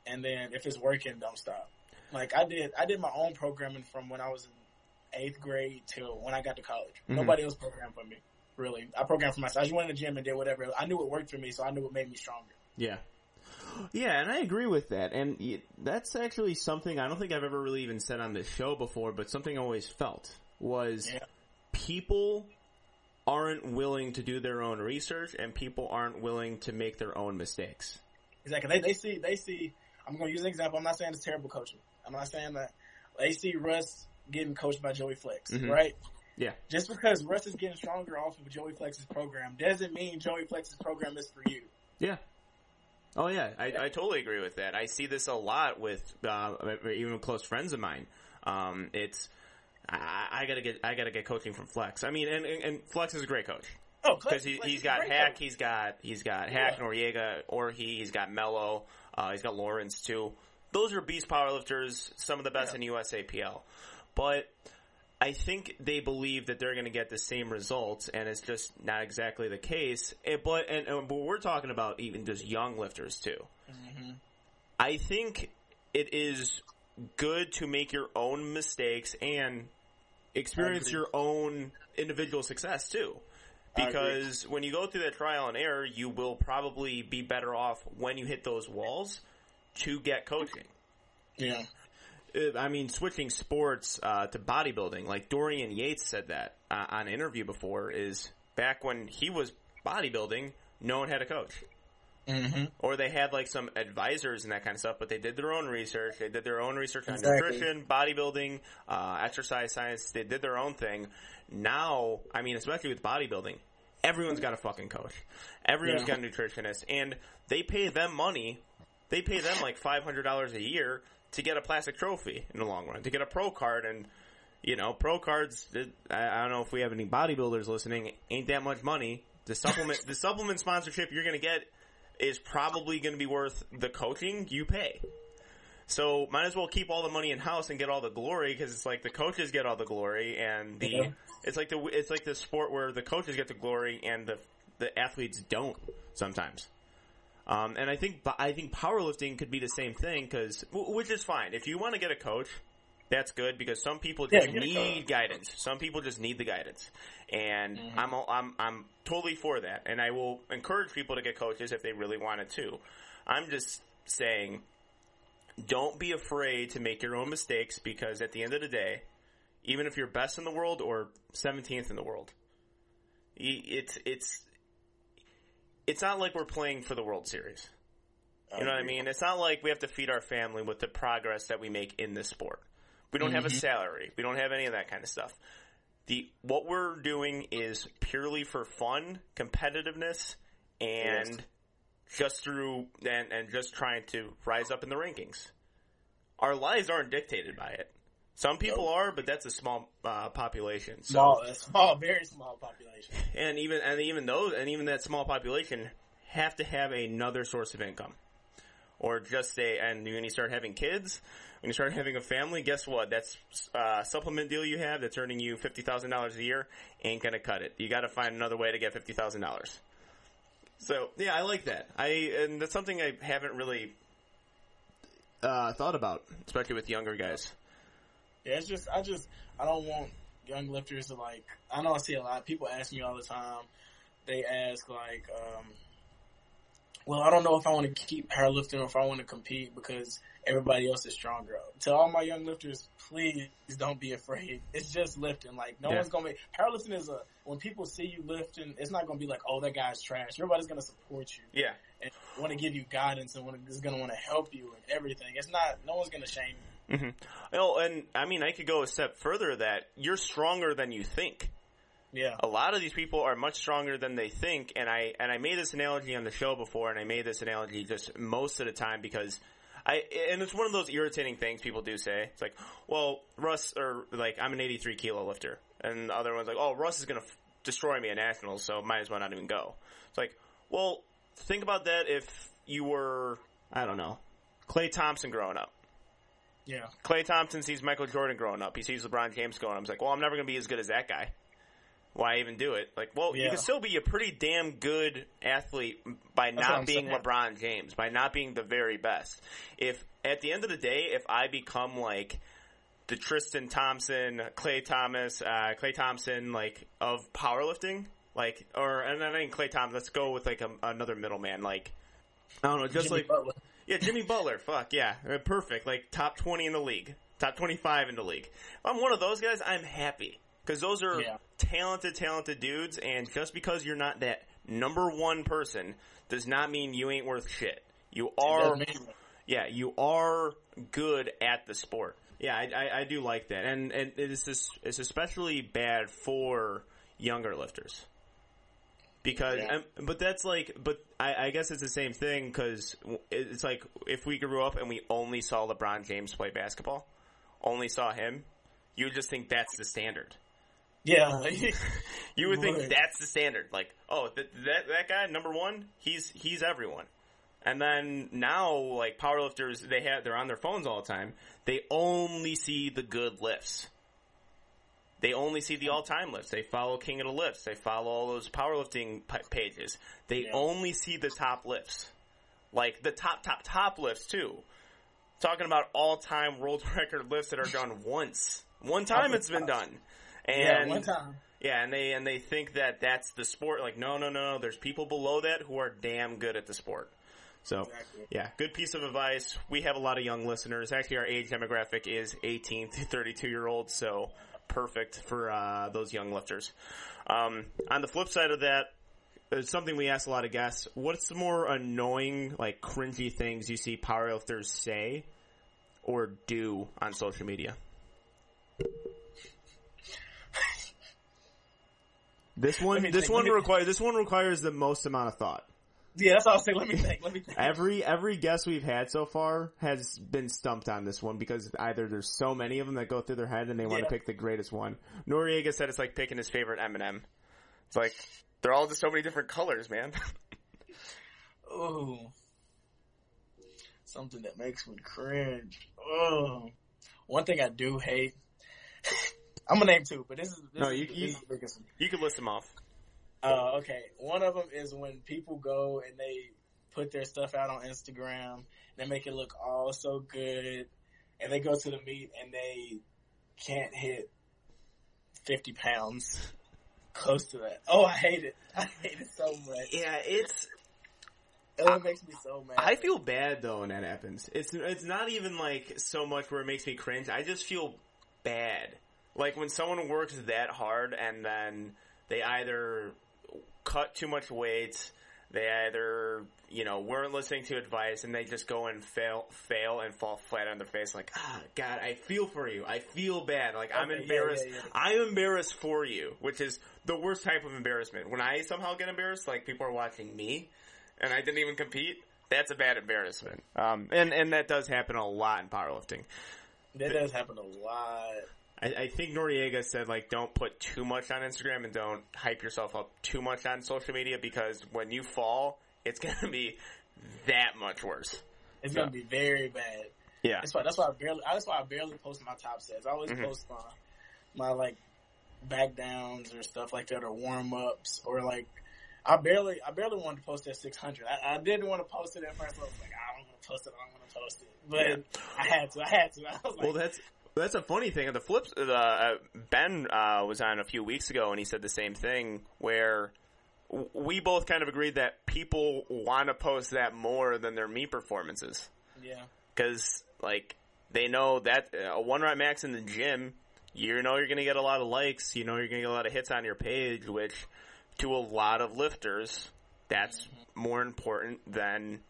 And then if it's working, don't stop. Like I did, I did my own programming from when I was in eighth grade till when I got to college. Mm-hmm. Nobody else programmed for me, really. I programmed for myself. I just went in the gym and did whatever. I knew it worked for me, so I knew it made me stronger. Yeah. Yeah, and I agree with that. And that's actually something I don't think I've ever really even said on this show before, but something I always felt was yeah. people aren't willing to do their own research and people aren't willing to make their own mistakes. Exactly. They, they see, they see, I'm going to use an example. I'm not saying it's terrible coaching. I'm not saying that. They see Russ getting coached by Joey Flex, mm-hmm. right? Yeah. Just because Russ is getting stronger off of Joey Flex's program doesn't mean Joey Flex's program is for you. Yeah. Oh, yeah. I, I totally agree with that. I see this a lot with uh, even close friends of mine. Um, it's, I, I got to get I gotta get coaching from Flex. I mean, and, and, and Flex is a great coach. Oh, because he, he's got Hack, he's got he's got Hack, yeah. Noriega, or he, he's got Mello, uh, he's got Lawrence too. Those are beast powerlifters, some of the best yeah. in U S A P L. But I think they believe that they're going to get the same results, and it's just not exactly the case. It, but and, and but we're talking about even just young lifters too. Mm-hmm. I think it is good to make your own mistakes and experience your own individual success too. Because when you go through that trial and error, you will probably be better off when you hit those walls to get coaching. Yeah. I mean, switching sports uh, to bodybuilding, like Dorian Yates said that uh, on an interview before, is back when he was bodybuilding, no one had a coach. Mm-hmm. Or they had like some advisors and that kind of stuff, but they did their own research. They did their own research on exactly. nutrition, bodybuilding, uh, exercise science. They did their own thing. Now, I mean, especially with bodybuilding, everyone's got a fucking coach. Everyone's yeah. got a nutritionist, and they pay them money. They pay them like five hundred dollars a year to get a plastic trophy in the long run, to get a pro card. And, you know, pro cards, I don't know if we have any bodybuilders listening, ain't that much money. The supplement, the supplement sponsorship you're going to get is probably going to be worth the coaching you pay. So might as well keep all the money in house and get all the glory, because it's like the coaches get all the glory, and the yeah. it's like the it's like the sport where the coaches get the glory and the the athletes don't sometimes. Um, and I think I think powerlifting could be the same thing, because which is fine if you want to get a coach, that's good, because some people just yeah, need guidance. Some people just need the guidance, and mm-hmm. I'm I'm I'm totally for that. And I will encourage people to get coaches if they really wanted to. I'm just saying, don't be afraid to make your own mistakes, because at the end of the day, even if you're best in the world or seventeenth in the world, it's it's it's not like we're playing for the World Series. You know what I mean? It's not like we have to feed our family with the progress that we make in this sport. We don't mm-hmm. have a salary. We don't have any of that kind of stuff. The what we're doing is purely for fun, competitiveness, and yes. just through and, and just trying to rise up in the rankings. Our lives aren't dictated by it. Some people nope. are, but that's a small uh, population. So, small, a small, very small population. And even and even those and even that small population have to have another source of income. Or just say, and when you start having kids, when you start having a family, guess what? That's uh, supplement deal you have that's earning you fifty thousand dollars a year ain't going to cut it. You got to find another way to get fifty thousand dollars. So, yeah, I like that. I And that's something I haven't really uh, thought about, especially with younger guys. Yeah, it's just, I just, I don't want young lifters to, like, I know I see a lot of people ask me all the time. They ask, like, um, well, I don't know if I want to keep powerlifting or if I want to compete because everybody else is stronger. To all my young lifters, please don't be afraid. It's just lifting. Like, no yeah. one's going to be – powerlifting is a – when people see you lifting, it's not going to be like, oh, that guy's trash. Everybody's going to support you. Yeah. And want to give you guidance and is going to want to help you and everything. It's not – no one's going to shame you. Mm-hmm. Oh, and I mean, I could go a step further that you're stronger than you think. Yeah. A lot of these people are much stronger than they think, and I and I made this analogy on the show before, and I made this analogy just most of the time because I and it's one of those irritating things people do say. It's like, well, Russ, or like, I'm an eighty-three kilo lifter, and the other one's like, oh, Russ is going to f- destroy me at nationals, so might as well not even go. It's like, well, think about that if you were, I don't know, Klay Thompson growing up. Yeah. Klay Thompson sees Michael Jordan growing up. He sees LeBron James growing up. He's like, well, I'm never going to be as good as that guy. Why even do it? Like, well, yeah. You can still be a pretty damn good athlete by That's not being saying, LeBron yeah. James, by not being the very best. If, at the end of the day, if I become, like, the Tristan Thompson, Klay Thomas, uh, Klay Thompson, like, of powerlifting, like, or, and I think Klay Thompson, let's go with, like, a, another middleman, like, I don't know, just Jimmy like, Butler. yeah, Jimmy Butler, fuck, yeah, perfect, like, top twenty in the league, top twenty-five in the league. If I'm one of those guys, I'm happy. Because those are yeah. talented, talented dudes, and just because you're not that number one person does not mean you ain't worth shit. You are, yeah, you are good at the sport. Yeah, I, I, I do like that, and and it's just, it's especially bad for younger lifters because, yeah. um, but that's like, but I, I guess it's the same thing because it's like if we grew up and we only saw LeBron James play basketball, only saw him, you would just think that's the standard. Yeah, you would think right. that's the standard. Like, oh, th- that that guy number one, he's he's everyone. And then now, like powerlifters, they have they're on their phones all the time. They only see the good lifts. They only see the all time lifts. They follow King of the Lifts. They follow all those powerlifting p- pages. They yeah. only see the top lifts, like the top top top lifts too. Talking about all time world record lifts that are done once, one time it's been done. And, yeah, one time. Yeah, and they and they think that that's the sport. Like, no, no, no, no. There's people below that who are damn good at the sport. So, exactly. yeah, good piece of advice. We have a lot of young listeners. Actually, our age demographic is eighteen to thirty-two-year-olds, so perfect for uh, those young lifters. Um, on the flip side of that, there's something we ask a lot of guests. What's the more annoying, like, cringy things you see powerlifters say or do on social media? This one, this think, one requires this one requires the most amount of thought. Yeah, that's all I'll say. Let me think. Let me think. every every guest we've had so far has been stumped on this one because either there's so many of them that go through their head and they want yeah. to pick the greatest one. Noriega said it's like picking his favorite M and M. It's like they're all just so many different colors, man. Oh, something that makes me cringe. Oh, one thing I do hate. I'm going to name two, but this is, this no, you, is, you, this is the biggest one. You can list them off. Uh, okay. One of them is when people go and they put their stuff out on Instagram. They make it look all so good. And they go to the meet and they can't hit fifty pounds close to that. Oh, I hate it. I hate it so much. Yeah, it's... Oh, it makes me so mad. I feel bad, though, when that happens. It's, it's not even, like, so much where it makes me cringe. I just feel bad. Like, when someone works that hard and then they either cut too much weight, they either, you know, weren't listening to advice, and they just go and fail fail and fall flat on their face like, ah, God, I feel for you. I feel bad. Like, okay, I'm embarrassed. Yeah, yeah, yeah. I'm embarrassed for you, which is the worst type of embarrassment. When I somehow get embarrassed, like, people are watching me, and I didn't even compete, that's a bad embarrassment. Um, and, and that does happen a lot in powerlifting. That does happen a lot. I think Noriega said, like, don't put too much on Instagram and don't hype yourself up too much on social media because when you fall, it's going to be that much worse. It's so. going to be very bad. Yeah. That's why, that's why I barely, that's why I barely post my top sets. I always mm-hmm. post my, my, like, back downs or stuff like that or warm ups or, like, I barely, I barely wanted to post that six hundred. I, I didn't want to post it at first. I was like, I don't want to post it. I don't want to post it. But yeah. I had to. I had to. I was like, well, that's. That's a funny thing. The flips, uh, Ben uh, was on a few weeks ago, and he said the same thing. Where we both kind of agreed that people want to post that more than their meet performances. Yeah, because like they know that a one rep max in the gym, you know, you're going to get a lot of likes. You know, you're going to get a lot of hits on your page, which to a lot of lifters, that's mm-hmm. more important than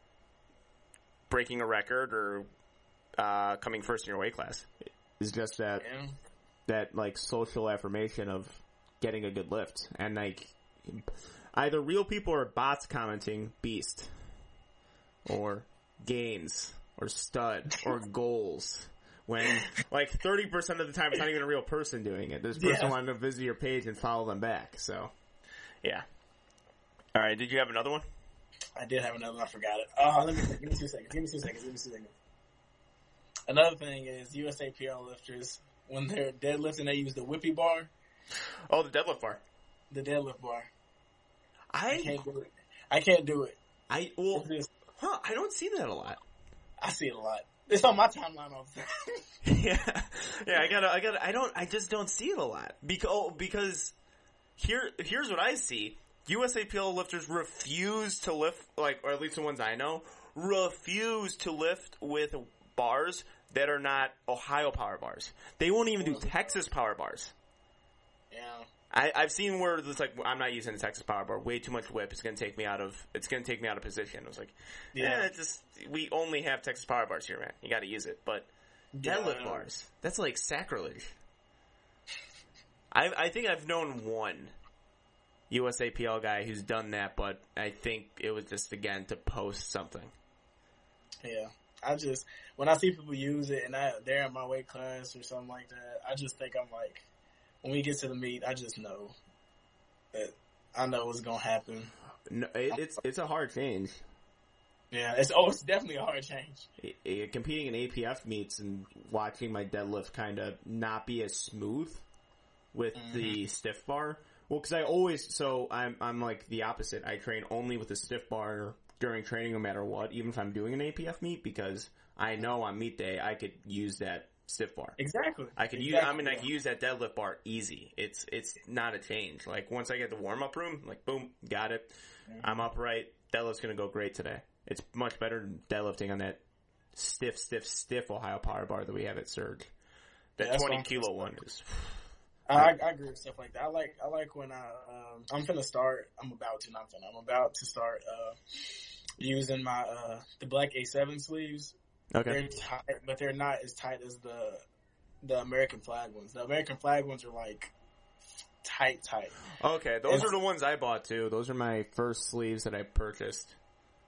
breaking a record or uh, coming first in your weight class. It's just that, yeah. that like social affirmation of getting a good lift, and like either real people or bots commenting beast or gains or stud or goals. When, like, thirty percent of the time, it's not even a real person doing it. This person yeah. wanted to visit your page and follow them back, so. Yeah. All right, did you have another one? I did have another one. I forgot it. Oh, let me give me two seconds. Give me two seconds. Give me two seconds. Another thing is U S A P L lifters, when they're deadlifting, they use the whippy bar. Oh, the deadlift bar. The deadlift bar. I, I can't do it. I can't do it. I, well, huh, I don't see that a lot. I see it a lot. It's on my timeline all the time. yeah, yeah. I gotta, I gotta. I don't. I just don't see it a lot because because here, here's what I see: U S A P L lifters refuse to lift, like, or at least the ones I know refuse to lift with bars that are not Ohio power bars. They won't even do Texas power bars. Yeah. I, I've seen where it's like, I'm not using the Texas power bar. Way too much whip. It's going to take me out of. It's going to take me out of position. I was like, yeah, eh, it's just we only have Texas power bars here, man. You got to use it. But deadlift yeah. bars, that's like sacrilege. I I think I've known one U S A P L guy who's done that, but I think it was just again to post something. Yeah, I just when I see people use it and I they're in my weight class or something like that, I just think I'm like. When we get to the meet, I just know that I know what's gonna happen. No, it, it's it's a hard change. Yeah, it's oh, it's definitely a hard change. It, it, competing in A P F meets and watching my deadlift kind of not be as smooth with mm-hmm. the stiff bar. Well, because I always so I'm I'm like the opposite. I train only with a stiff bar during training, no matter what, even if I'm doing an A P F meet, because I know on meet day I could use that. Stiff bar. Exactly. I could exactly. use. I mean, I could use that deadlift bar easy. It's it's not a change. Like once I get the warm up room, like boom, got it. Mm-hmm. I'm upright. Deadlift's gonna go great today. It's much better than deadlifting on that stiff, stiff, stiff Ohio power bar that we have at Surge. That yeah, twenty kilo one is. I, I agree with stuff like that. I like I like when I um, I'm finna start. I'm about to not finna. I'm about to start uh, using my uh, the black A seven sleeves. Okay. They're tight, but they're not as tight as the the American flag ones. The American flag ones are like tight, tight. Okay, those it's, are the ones I bought too. Those are my first sleeves that I purchased.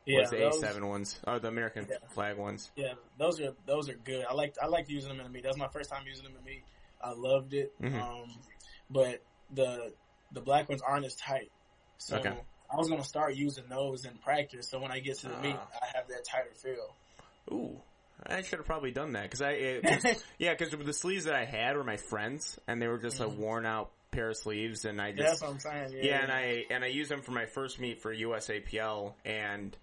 Yeah, was the those, A seven ones, or the American yeah. flag ones. Yeah, those are those are good. I like I like using them in a meet. That's my first time using them in a meet. I loved it. Mm-hmm. Um, but the the black ones aren't as tight. So okay. I was gonna start using those in practice. So when I get to the uh. meet, I have that tighter feel. Ooh. I should have probably done that because I, it, cause, yeah, because the sleeves that I had were my friends, and they were just mm-hmm. a worn out pair of sleeves, and I just that's what I'm saying, yeah, yeah, and I and I used them for my first meet for U S A P L, and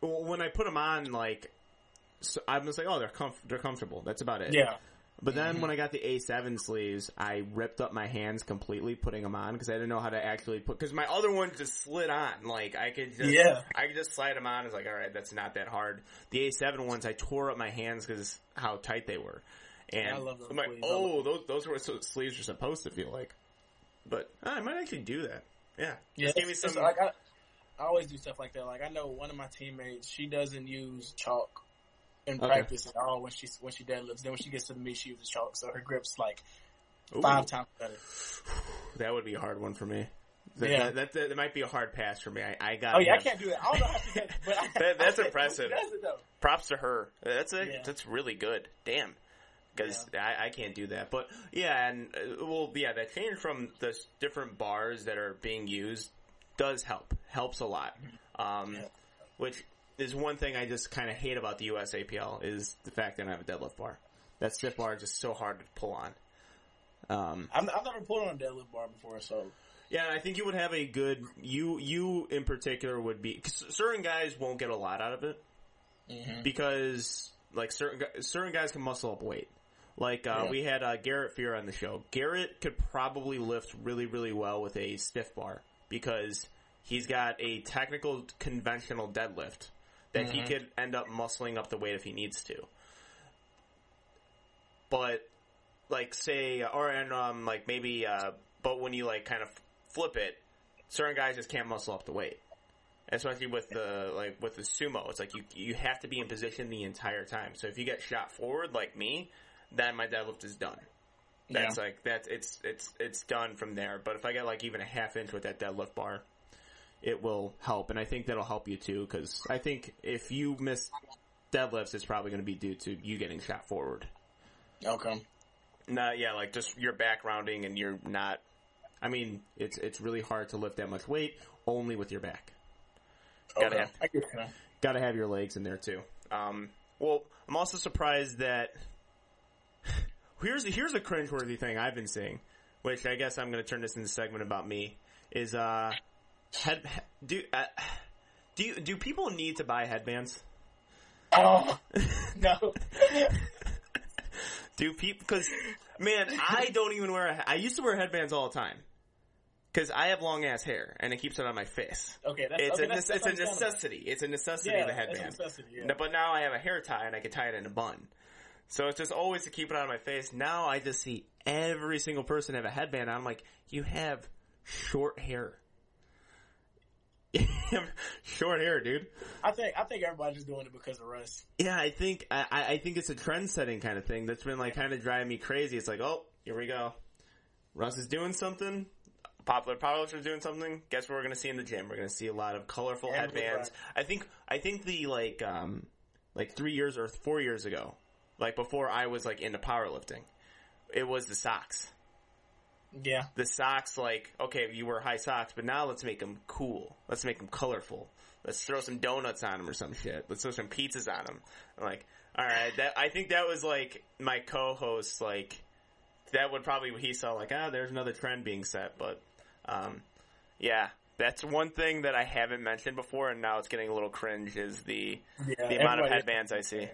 when I put them on, like, so I'm just like, oh, they're comf- they're comfortable. That's about it. Yeah. But then mm-hmm. when I got the A seven sleeves, I ripped up my hands completely putting them on because I didn't know how to actually put. Because my other ones just slid on. Like I could just, yeah. I could just slide them on. It's like, all right, that's not that hard. The A seven ones, I tore up my hands because how tight they were. And yeah, I love those I'm like, oh, those those are what sleeves are supposed to feel like. But oh, I might actually do that. Yeah, yeah. Just give me some. Like I, I always do stuff like that. Like I know one of my teammates, she doesn't use chalk. In practice okay. at all when she when she deadlifts. Then when she gets to the meet, she uses chalk, so her grip's like five Ooh. times better. That would be a hard one for me. That, yeah, that, that, that, that might be a hard pass for me. I, I got. Oh yeah, have... I can't do that. I don't know how to do that, but I, that, that's I impressive. Does it, though. Props to her. That's a, yeah. That's really good. Damn, because yeah. I, I can't do that. But yeah, and uh, well, yeah, that change from the different bars that are being used does help. Helps a lot. Um, yeah. Which. There's one thing I just kind of hate about the U S A P L is the fact that I don't have a deadlift bar. That stiff bar is just so hard to pull on. Um, I've, I've never pulled on a deadlift bar before, so. Yeah, I think you would have a good, you you in particular would be, 'cause certain guys won't get a lot out of it. Mm-hmm. Because, like, certain certain guys can muscle up weight. Like, uh, yeah. we had uh, Garrett Fear on the show. Garrett could probably lift really, really well with a stiff bar because he's got a technical conventional deadlift. That mm-hmm. he could end up muscling up the weight if he needs to. But, like, say, or, and, um, like, maybe, uh, but when you, like, kind of flip it, certain guys just can't muscle up the weight. especially with the like with the sumo, it's like you you have to be in position the entire time. So if you get shot forward like me, then my deadlift is done. That's yeah. like that's it's it's it's done from there. But if I get like even a half inch with that deadlift bar, it will help, and I think that'll help you too. Because I think if you miss deadlifts, it's probably going to be due to you getting shot forward. Okay. No, yeah, like just your back rounding, and you're not. I mean, it's it's really hard to lift that much weight only with your back. Gotta okay. have, gotta have your legs in there too. Um, well, I'm also surprised that here's here's a cringeworthy thing I've been seeing, which I guess I'm going to turn this into a segment about me. Is uh, head do uh, do you, do people need to buy headbands? Oh no. Do people? Because man, I don't even wear. A, I used to wear headbands all the time. Because I have long ass hair and it keeps it on my face. Okay, that's it's okay, a that's, it's that's a necessity. It's a necessity yeah, of the headband. Yeah. But now I have a hair tie and I can tie it in a bun. So it's just always to keep it on my face. Now I just see every single person have a headband. I'm like, you have short hair. Short hair, dude. I think I think everybody's just doing it because of Russ. Yeah, I think I, I think it's a trend setting kind of thing that's been like kind of driving me crazy. It's like, oh, here we go. Russ is doing something. Popular powerlifters doing something. Guess what we're going to see in the gym? We're going to see a lot of colorful yeah, headbands. Right. I think I think the like um, like three years or four years ago, like before I was like into powerlifting, it was the socks. Yeah, the socks. Like okay, you wear high socks, but now let's make them cool. Let's make them colorful. Let's throw some donuts on them or some shit. Let's throw some pizzas on them. I'm like, all right, that I think that was like my co-host. Like that would probably he saw like ah, there's another trend being set, but. Um, yeah, that's one thing that I haven't mentioned before, and now it's getting a little cringe, is the yeah, the amount of headbands I see.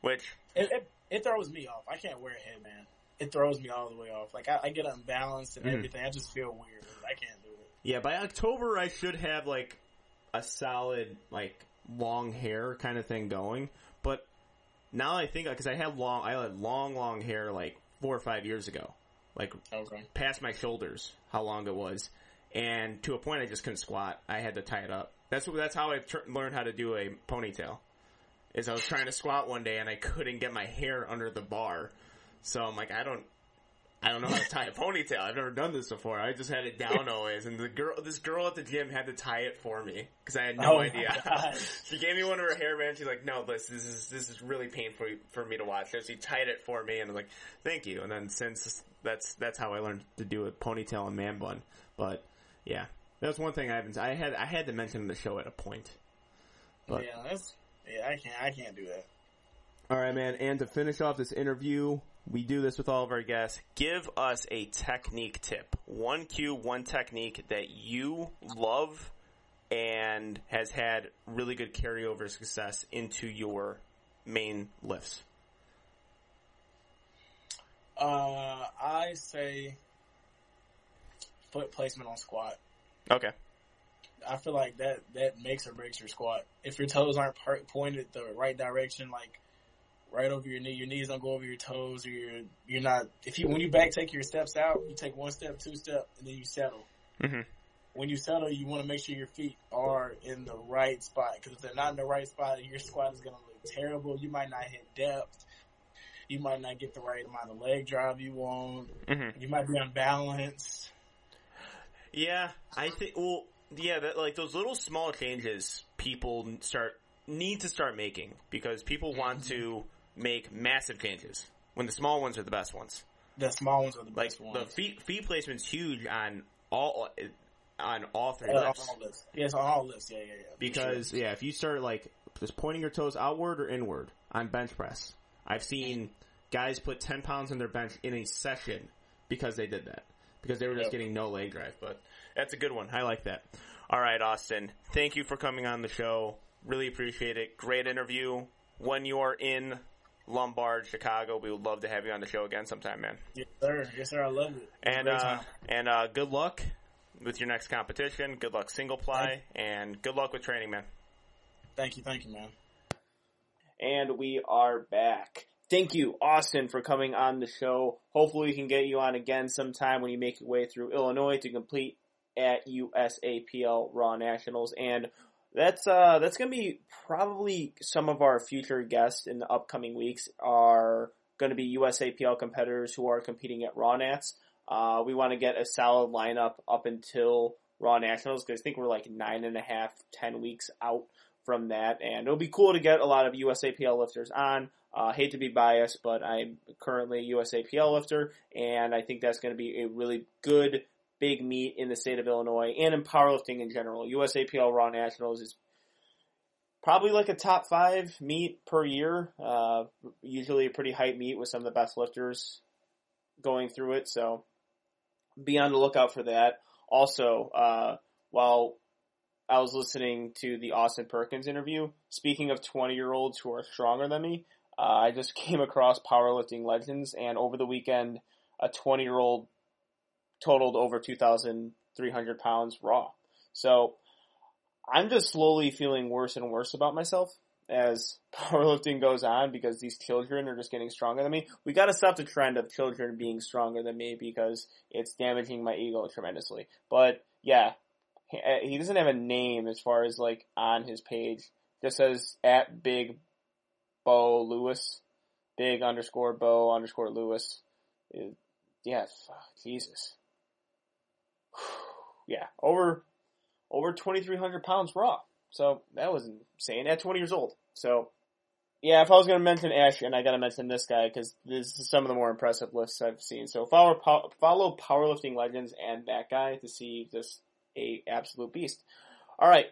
Which... It, it it throws me off. I can't wear a headband. It throws me all the way off. Like, I, I get unbalanced and mm. everything. I just feel weird. I can't do it. Yeah, by October, I should have, like, a solid, like, long hair kind of thing going. But now I think, because I had long, I had long, long hair, like, four or five years ago. Like, okay. past my shoulders, how long it was. And to a point, I just couldn't squat. I had to tie it up. That's that's how I ter- learned how to do a ponytail, is I was trying to squat one day, and I couldn't get my hair under the bar. So I'm like, I don't I don't know how to tie a ponytail. I've never done this before. I just had it down always. And the girl, this girl at the gym had to tie it for me because I had no oh idea. She gave me one of her hairbands. She's like, no, this, this is this is really painful for me to watch. So she tied it for me, and I'm like, thank you. And then since... That's that's how I learned to do a ponytail and man bun. But yeah, that's one thing I haven't. I had I had to mention the show at a point. But, yeah, that's yeah. I can't I can't do that. All right, man. And to finish off this interview, we do this with all of our guests. Give us a technique tip. One cue, one technique that you love and has had really good carryover success into your main lifts. Uh, I say foot placement on squat. Okay. I feel like that, that makes or breaks your squat. If your toes aren't per- pointed the right direction, like right over your knee, your knees don't go over your toes, or you're, you're not, if you, when you back take your steps out, you take one step, two step, and then you settle. Mm-hmm. When you settle, you want to make sure your feet are in the right spot, because if they're not in the right spot, your squat is going to look terrible. You might not hit depth. You might not get the right amount of leg drive you want. Mm-hmm. You might be unbalanced. Yeah, I think. Well, yeah, that, like those little small changes people start need to start making, because people want mm-hmm. to make massive changes when the small ones are the best ones. The small ones are the like, best ones. The feet feet placement's huge on all on all three yeah, lifts. All lifts. Yeah, it's on all lifts. Yeah, yeah, yeah. Because sure. yeah, if you start like just pointing your toes outward or inward on bench press, I've seen guys put ten pounds on their bench in a session because they did that. Because they were just yep. getting no leg drive. But that's a good one. I like that. All right, Austin. Thank you for coming on the show. Really appreciate it. Great interview. When you are in Lombard, Chicago, we would love to have you on the show again sometime, man. Yes, sir. Yes, sir. I love it. And, uh, and uh, good luck with your next competition. Good luck single ply. And good luck with training, man. Thank you. Thank you, man. And we are back. Thank you, Austin, for coming on the show. Hopefully we can get you on again sometime when you make your way through Illinois to complete at U S A P L Raw Nationals. And that's uh, that's going to be probably some of our future guests in the upcoming weeks are going to be U S A P L competitors who are competing at Raw Nats. Uh, we want to get a solid lineup up until Raw Nationals because I think we're like nine and a half, ten weeks out from that, and it'll be cool to get a lot of U S A P L lifters on. Uh, hate to be biased, but I'm currently a U S A P L lifter, and I think that's going to be a really good big meet in the state of Illinois and in powerlifting in general. U S A P L Raw Nationals is probably like a top five meet per year, uh, usually a pretty hype meet with some of the best lifters going through it, so be on the lookout for that. Also, uh, while I was listening to the Austin Perkins interview, speaking of twenty-year-olds who are stronger than me, uh, I just came across Powerlifting Legends, and over the weekend, a twenty-year-old totaled over two thousand three hundred pounds raw. So I'm just slowly feeling worse and worse about myself as powerlifting goes on because these children are just getting stronger than me. We got to stop the trend of children being stronger than me because it's damaging my ego tremendously. But yeah, he doesn't have a name as far as like on his page. It just says at Big Bo Lewis, Big underscore Bo underscore Lewis. It, yeah, fuck, Jesus. Yeah, over over twenty-three hundred pounds raw. So that was insane at twenty years old. So, yeah, if I was going to mention Ashton, I got to mention this guy because this is some of the more impressive lifts I've seen. So follow follow Powerlifting Legends and that guy to see just a absolute beast. All right.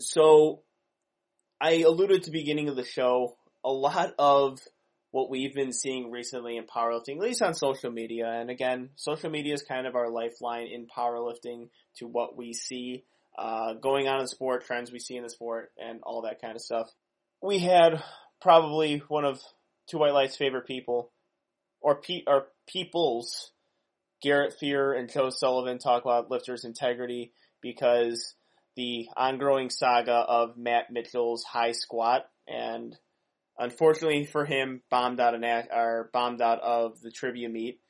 So I alluded to the beginning of the show, a lot of what we've been seeing recently in powerlifting, at least on social media. And again, social media is kind of our lifeline in powerlifting to what we see uh, going on in the sport, trends we see in the sport, and all that kind of stuff. We had probably one of Two White Lights' favorite people, or, pe- or people's, Garrett Fear and Joe Sullivan talk about lifters' integrity because the ongoing saga of Matt Mitchell's high squat and unfortunately for him, bombed out, an, or bombed out of the trivia meet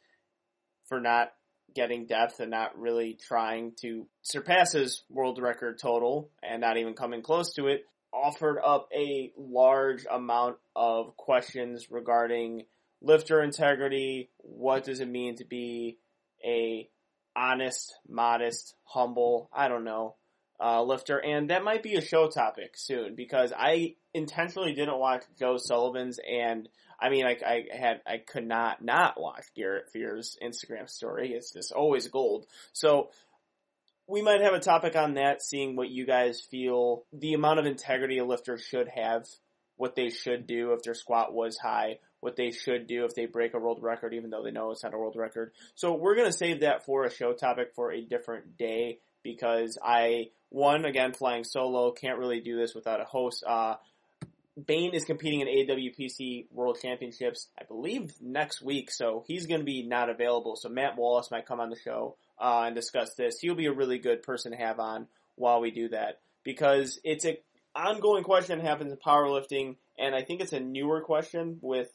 for not getting depth and not really trying to surpass his world record total and not even coming close to it, offered up a large amount of questions regarding lifter integrity, what does it mean to be a honest, modest, humble, I don't know, Uh, lifter, and that might be a show topic soon because I intentionally didn't watch Joe Sullivan's, and I mean, like I had, I could not not watch Garrett Fear's Instagram story. It's just always gold. So we might have a topic on that, seeing what you guys feel the amount of integrity a lifter should have, what they should do if their squat was high, what they should do if they break a world record, even though they know it's not a world record. So we're gonna save that for a show topic for a different day because I. One, again, flying solo, can't really do this without a host. Uh, Bain is competing in A W P C World Championships, I believe, next week, so he's going to be not available. So Matt Wallace might come on the show uh, and discuss this. He'll be a really good person to have on while we do that because it's an ongoing question that happens in powerlifting, and I think it's a newer question with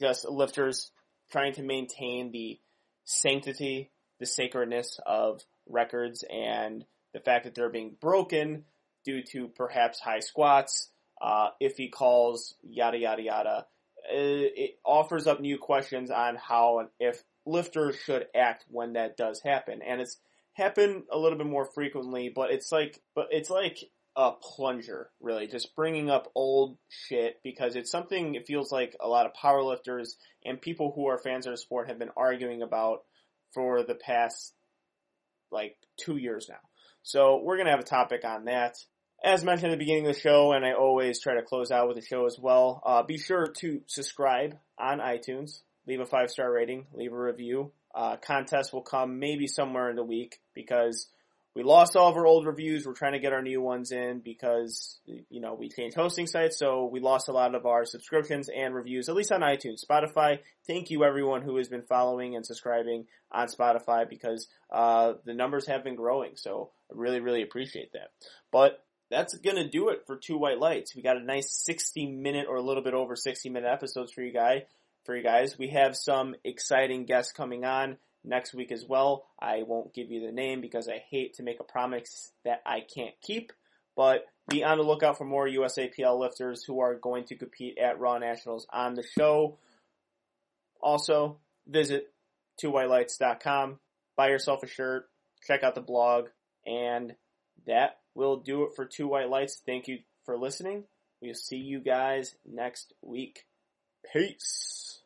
just lifters trying to maintain the sanctity, the sacredness of records and the fact that they're being broken due to perhaps high squats, uh, iffy calls, yada, yada, yada. It offers up new questions on how and if lifters should act when that does happen. And it's happened a little bit more frequently, but it's like, but it's like a plunger, really, just bringing up old shit because it's something it feels like a lot of powerlifters and people who are fans of the sport have been arguing about for the past, like, two years now. So we're going to have a topic on that. As mentioned at the beginning of the show, and I always try to close out with the show as well, uh, be sure to subscribe on iTunes, leave a five-star rating, leave a review. Uh, contest will come maybe somewhere in the week because we lost all of our old reviews. We're trying to get our new ones in because, you know, we changed hosting sites, so we lost a lot of our subscriptions and reviews, at least on iTunes. Spotify, thank you everyone who has been following and subscribing on Spotify because uh the numbers have been growing, so I really, really appreciate that. But that's going to do it for Two White Lights. We got a nice sixty-minute or a little bit over sixty-minute episodes for you guys. For you guys. We have some exciting guests coming on next week as well. I won't give you the name because I hate to make a promise that I can't keep, But be on the lookout for more U S A P L lifters who are going to compete at Raw Nationals on the show. Also, visit two white lights dot com, buy yourself a shirt, check out the blog, and that will do it for Two White Lights. Thank you for listening. We'll see you guys next week. Peace.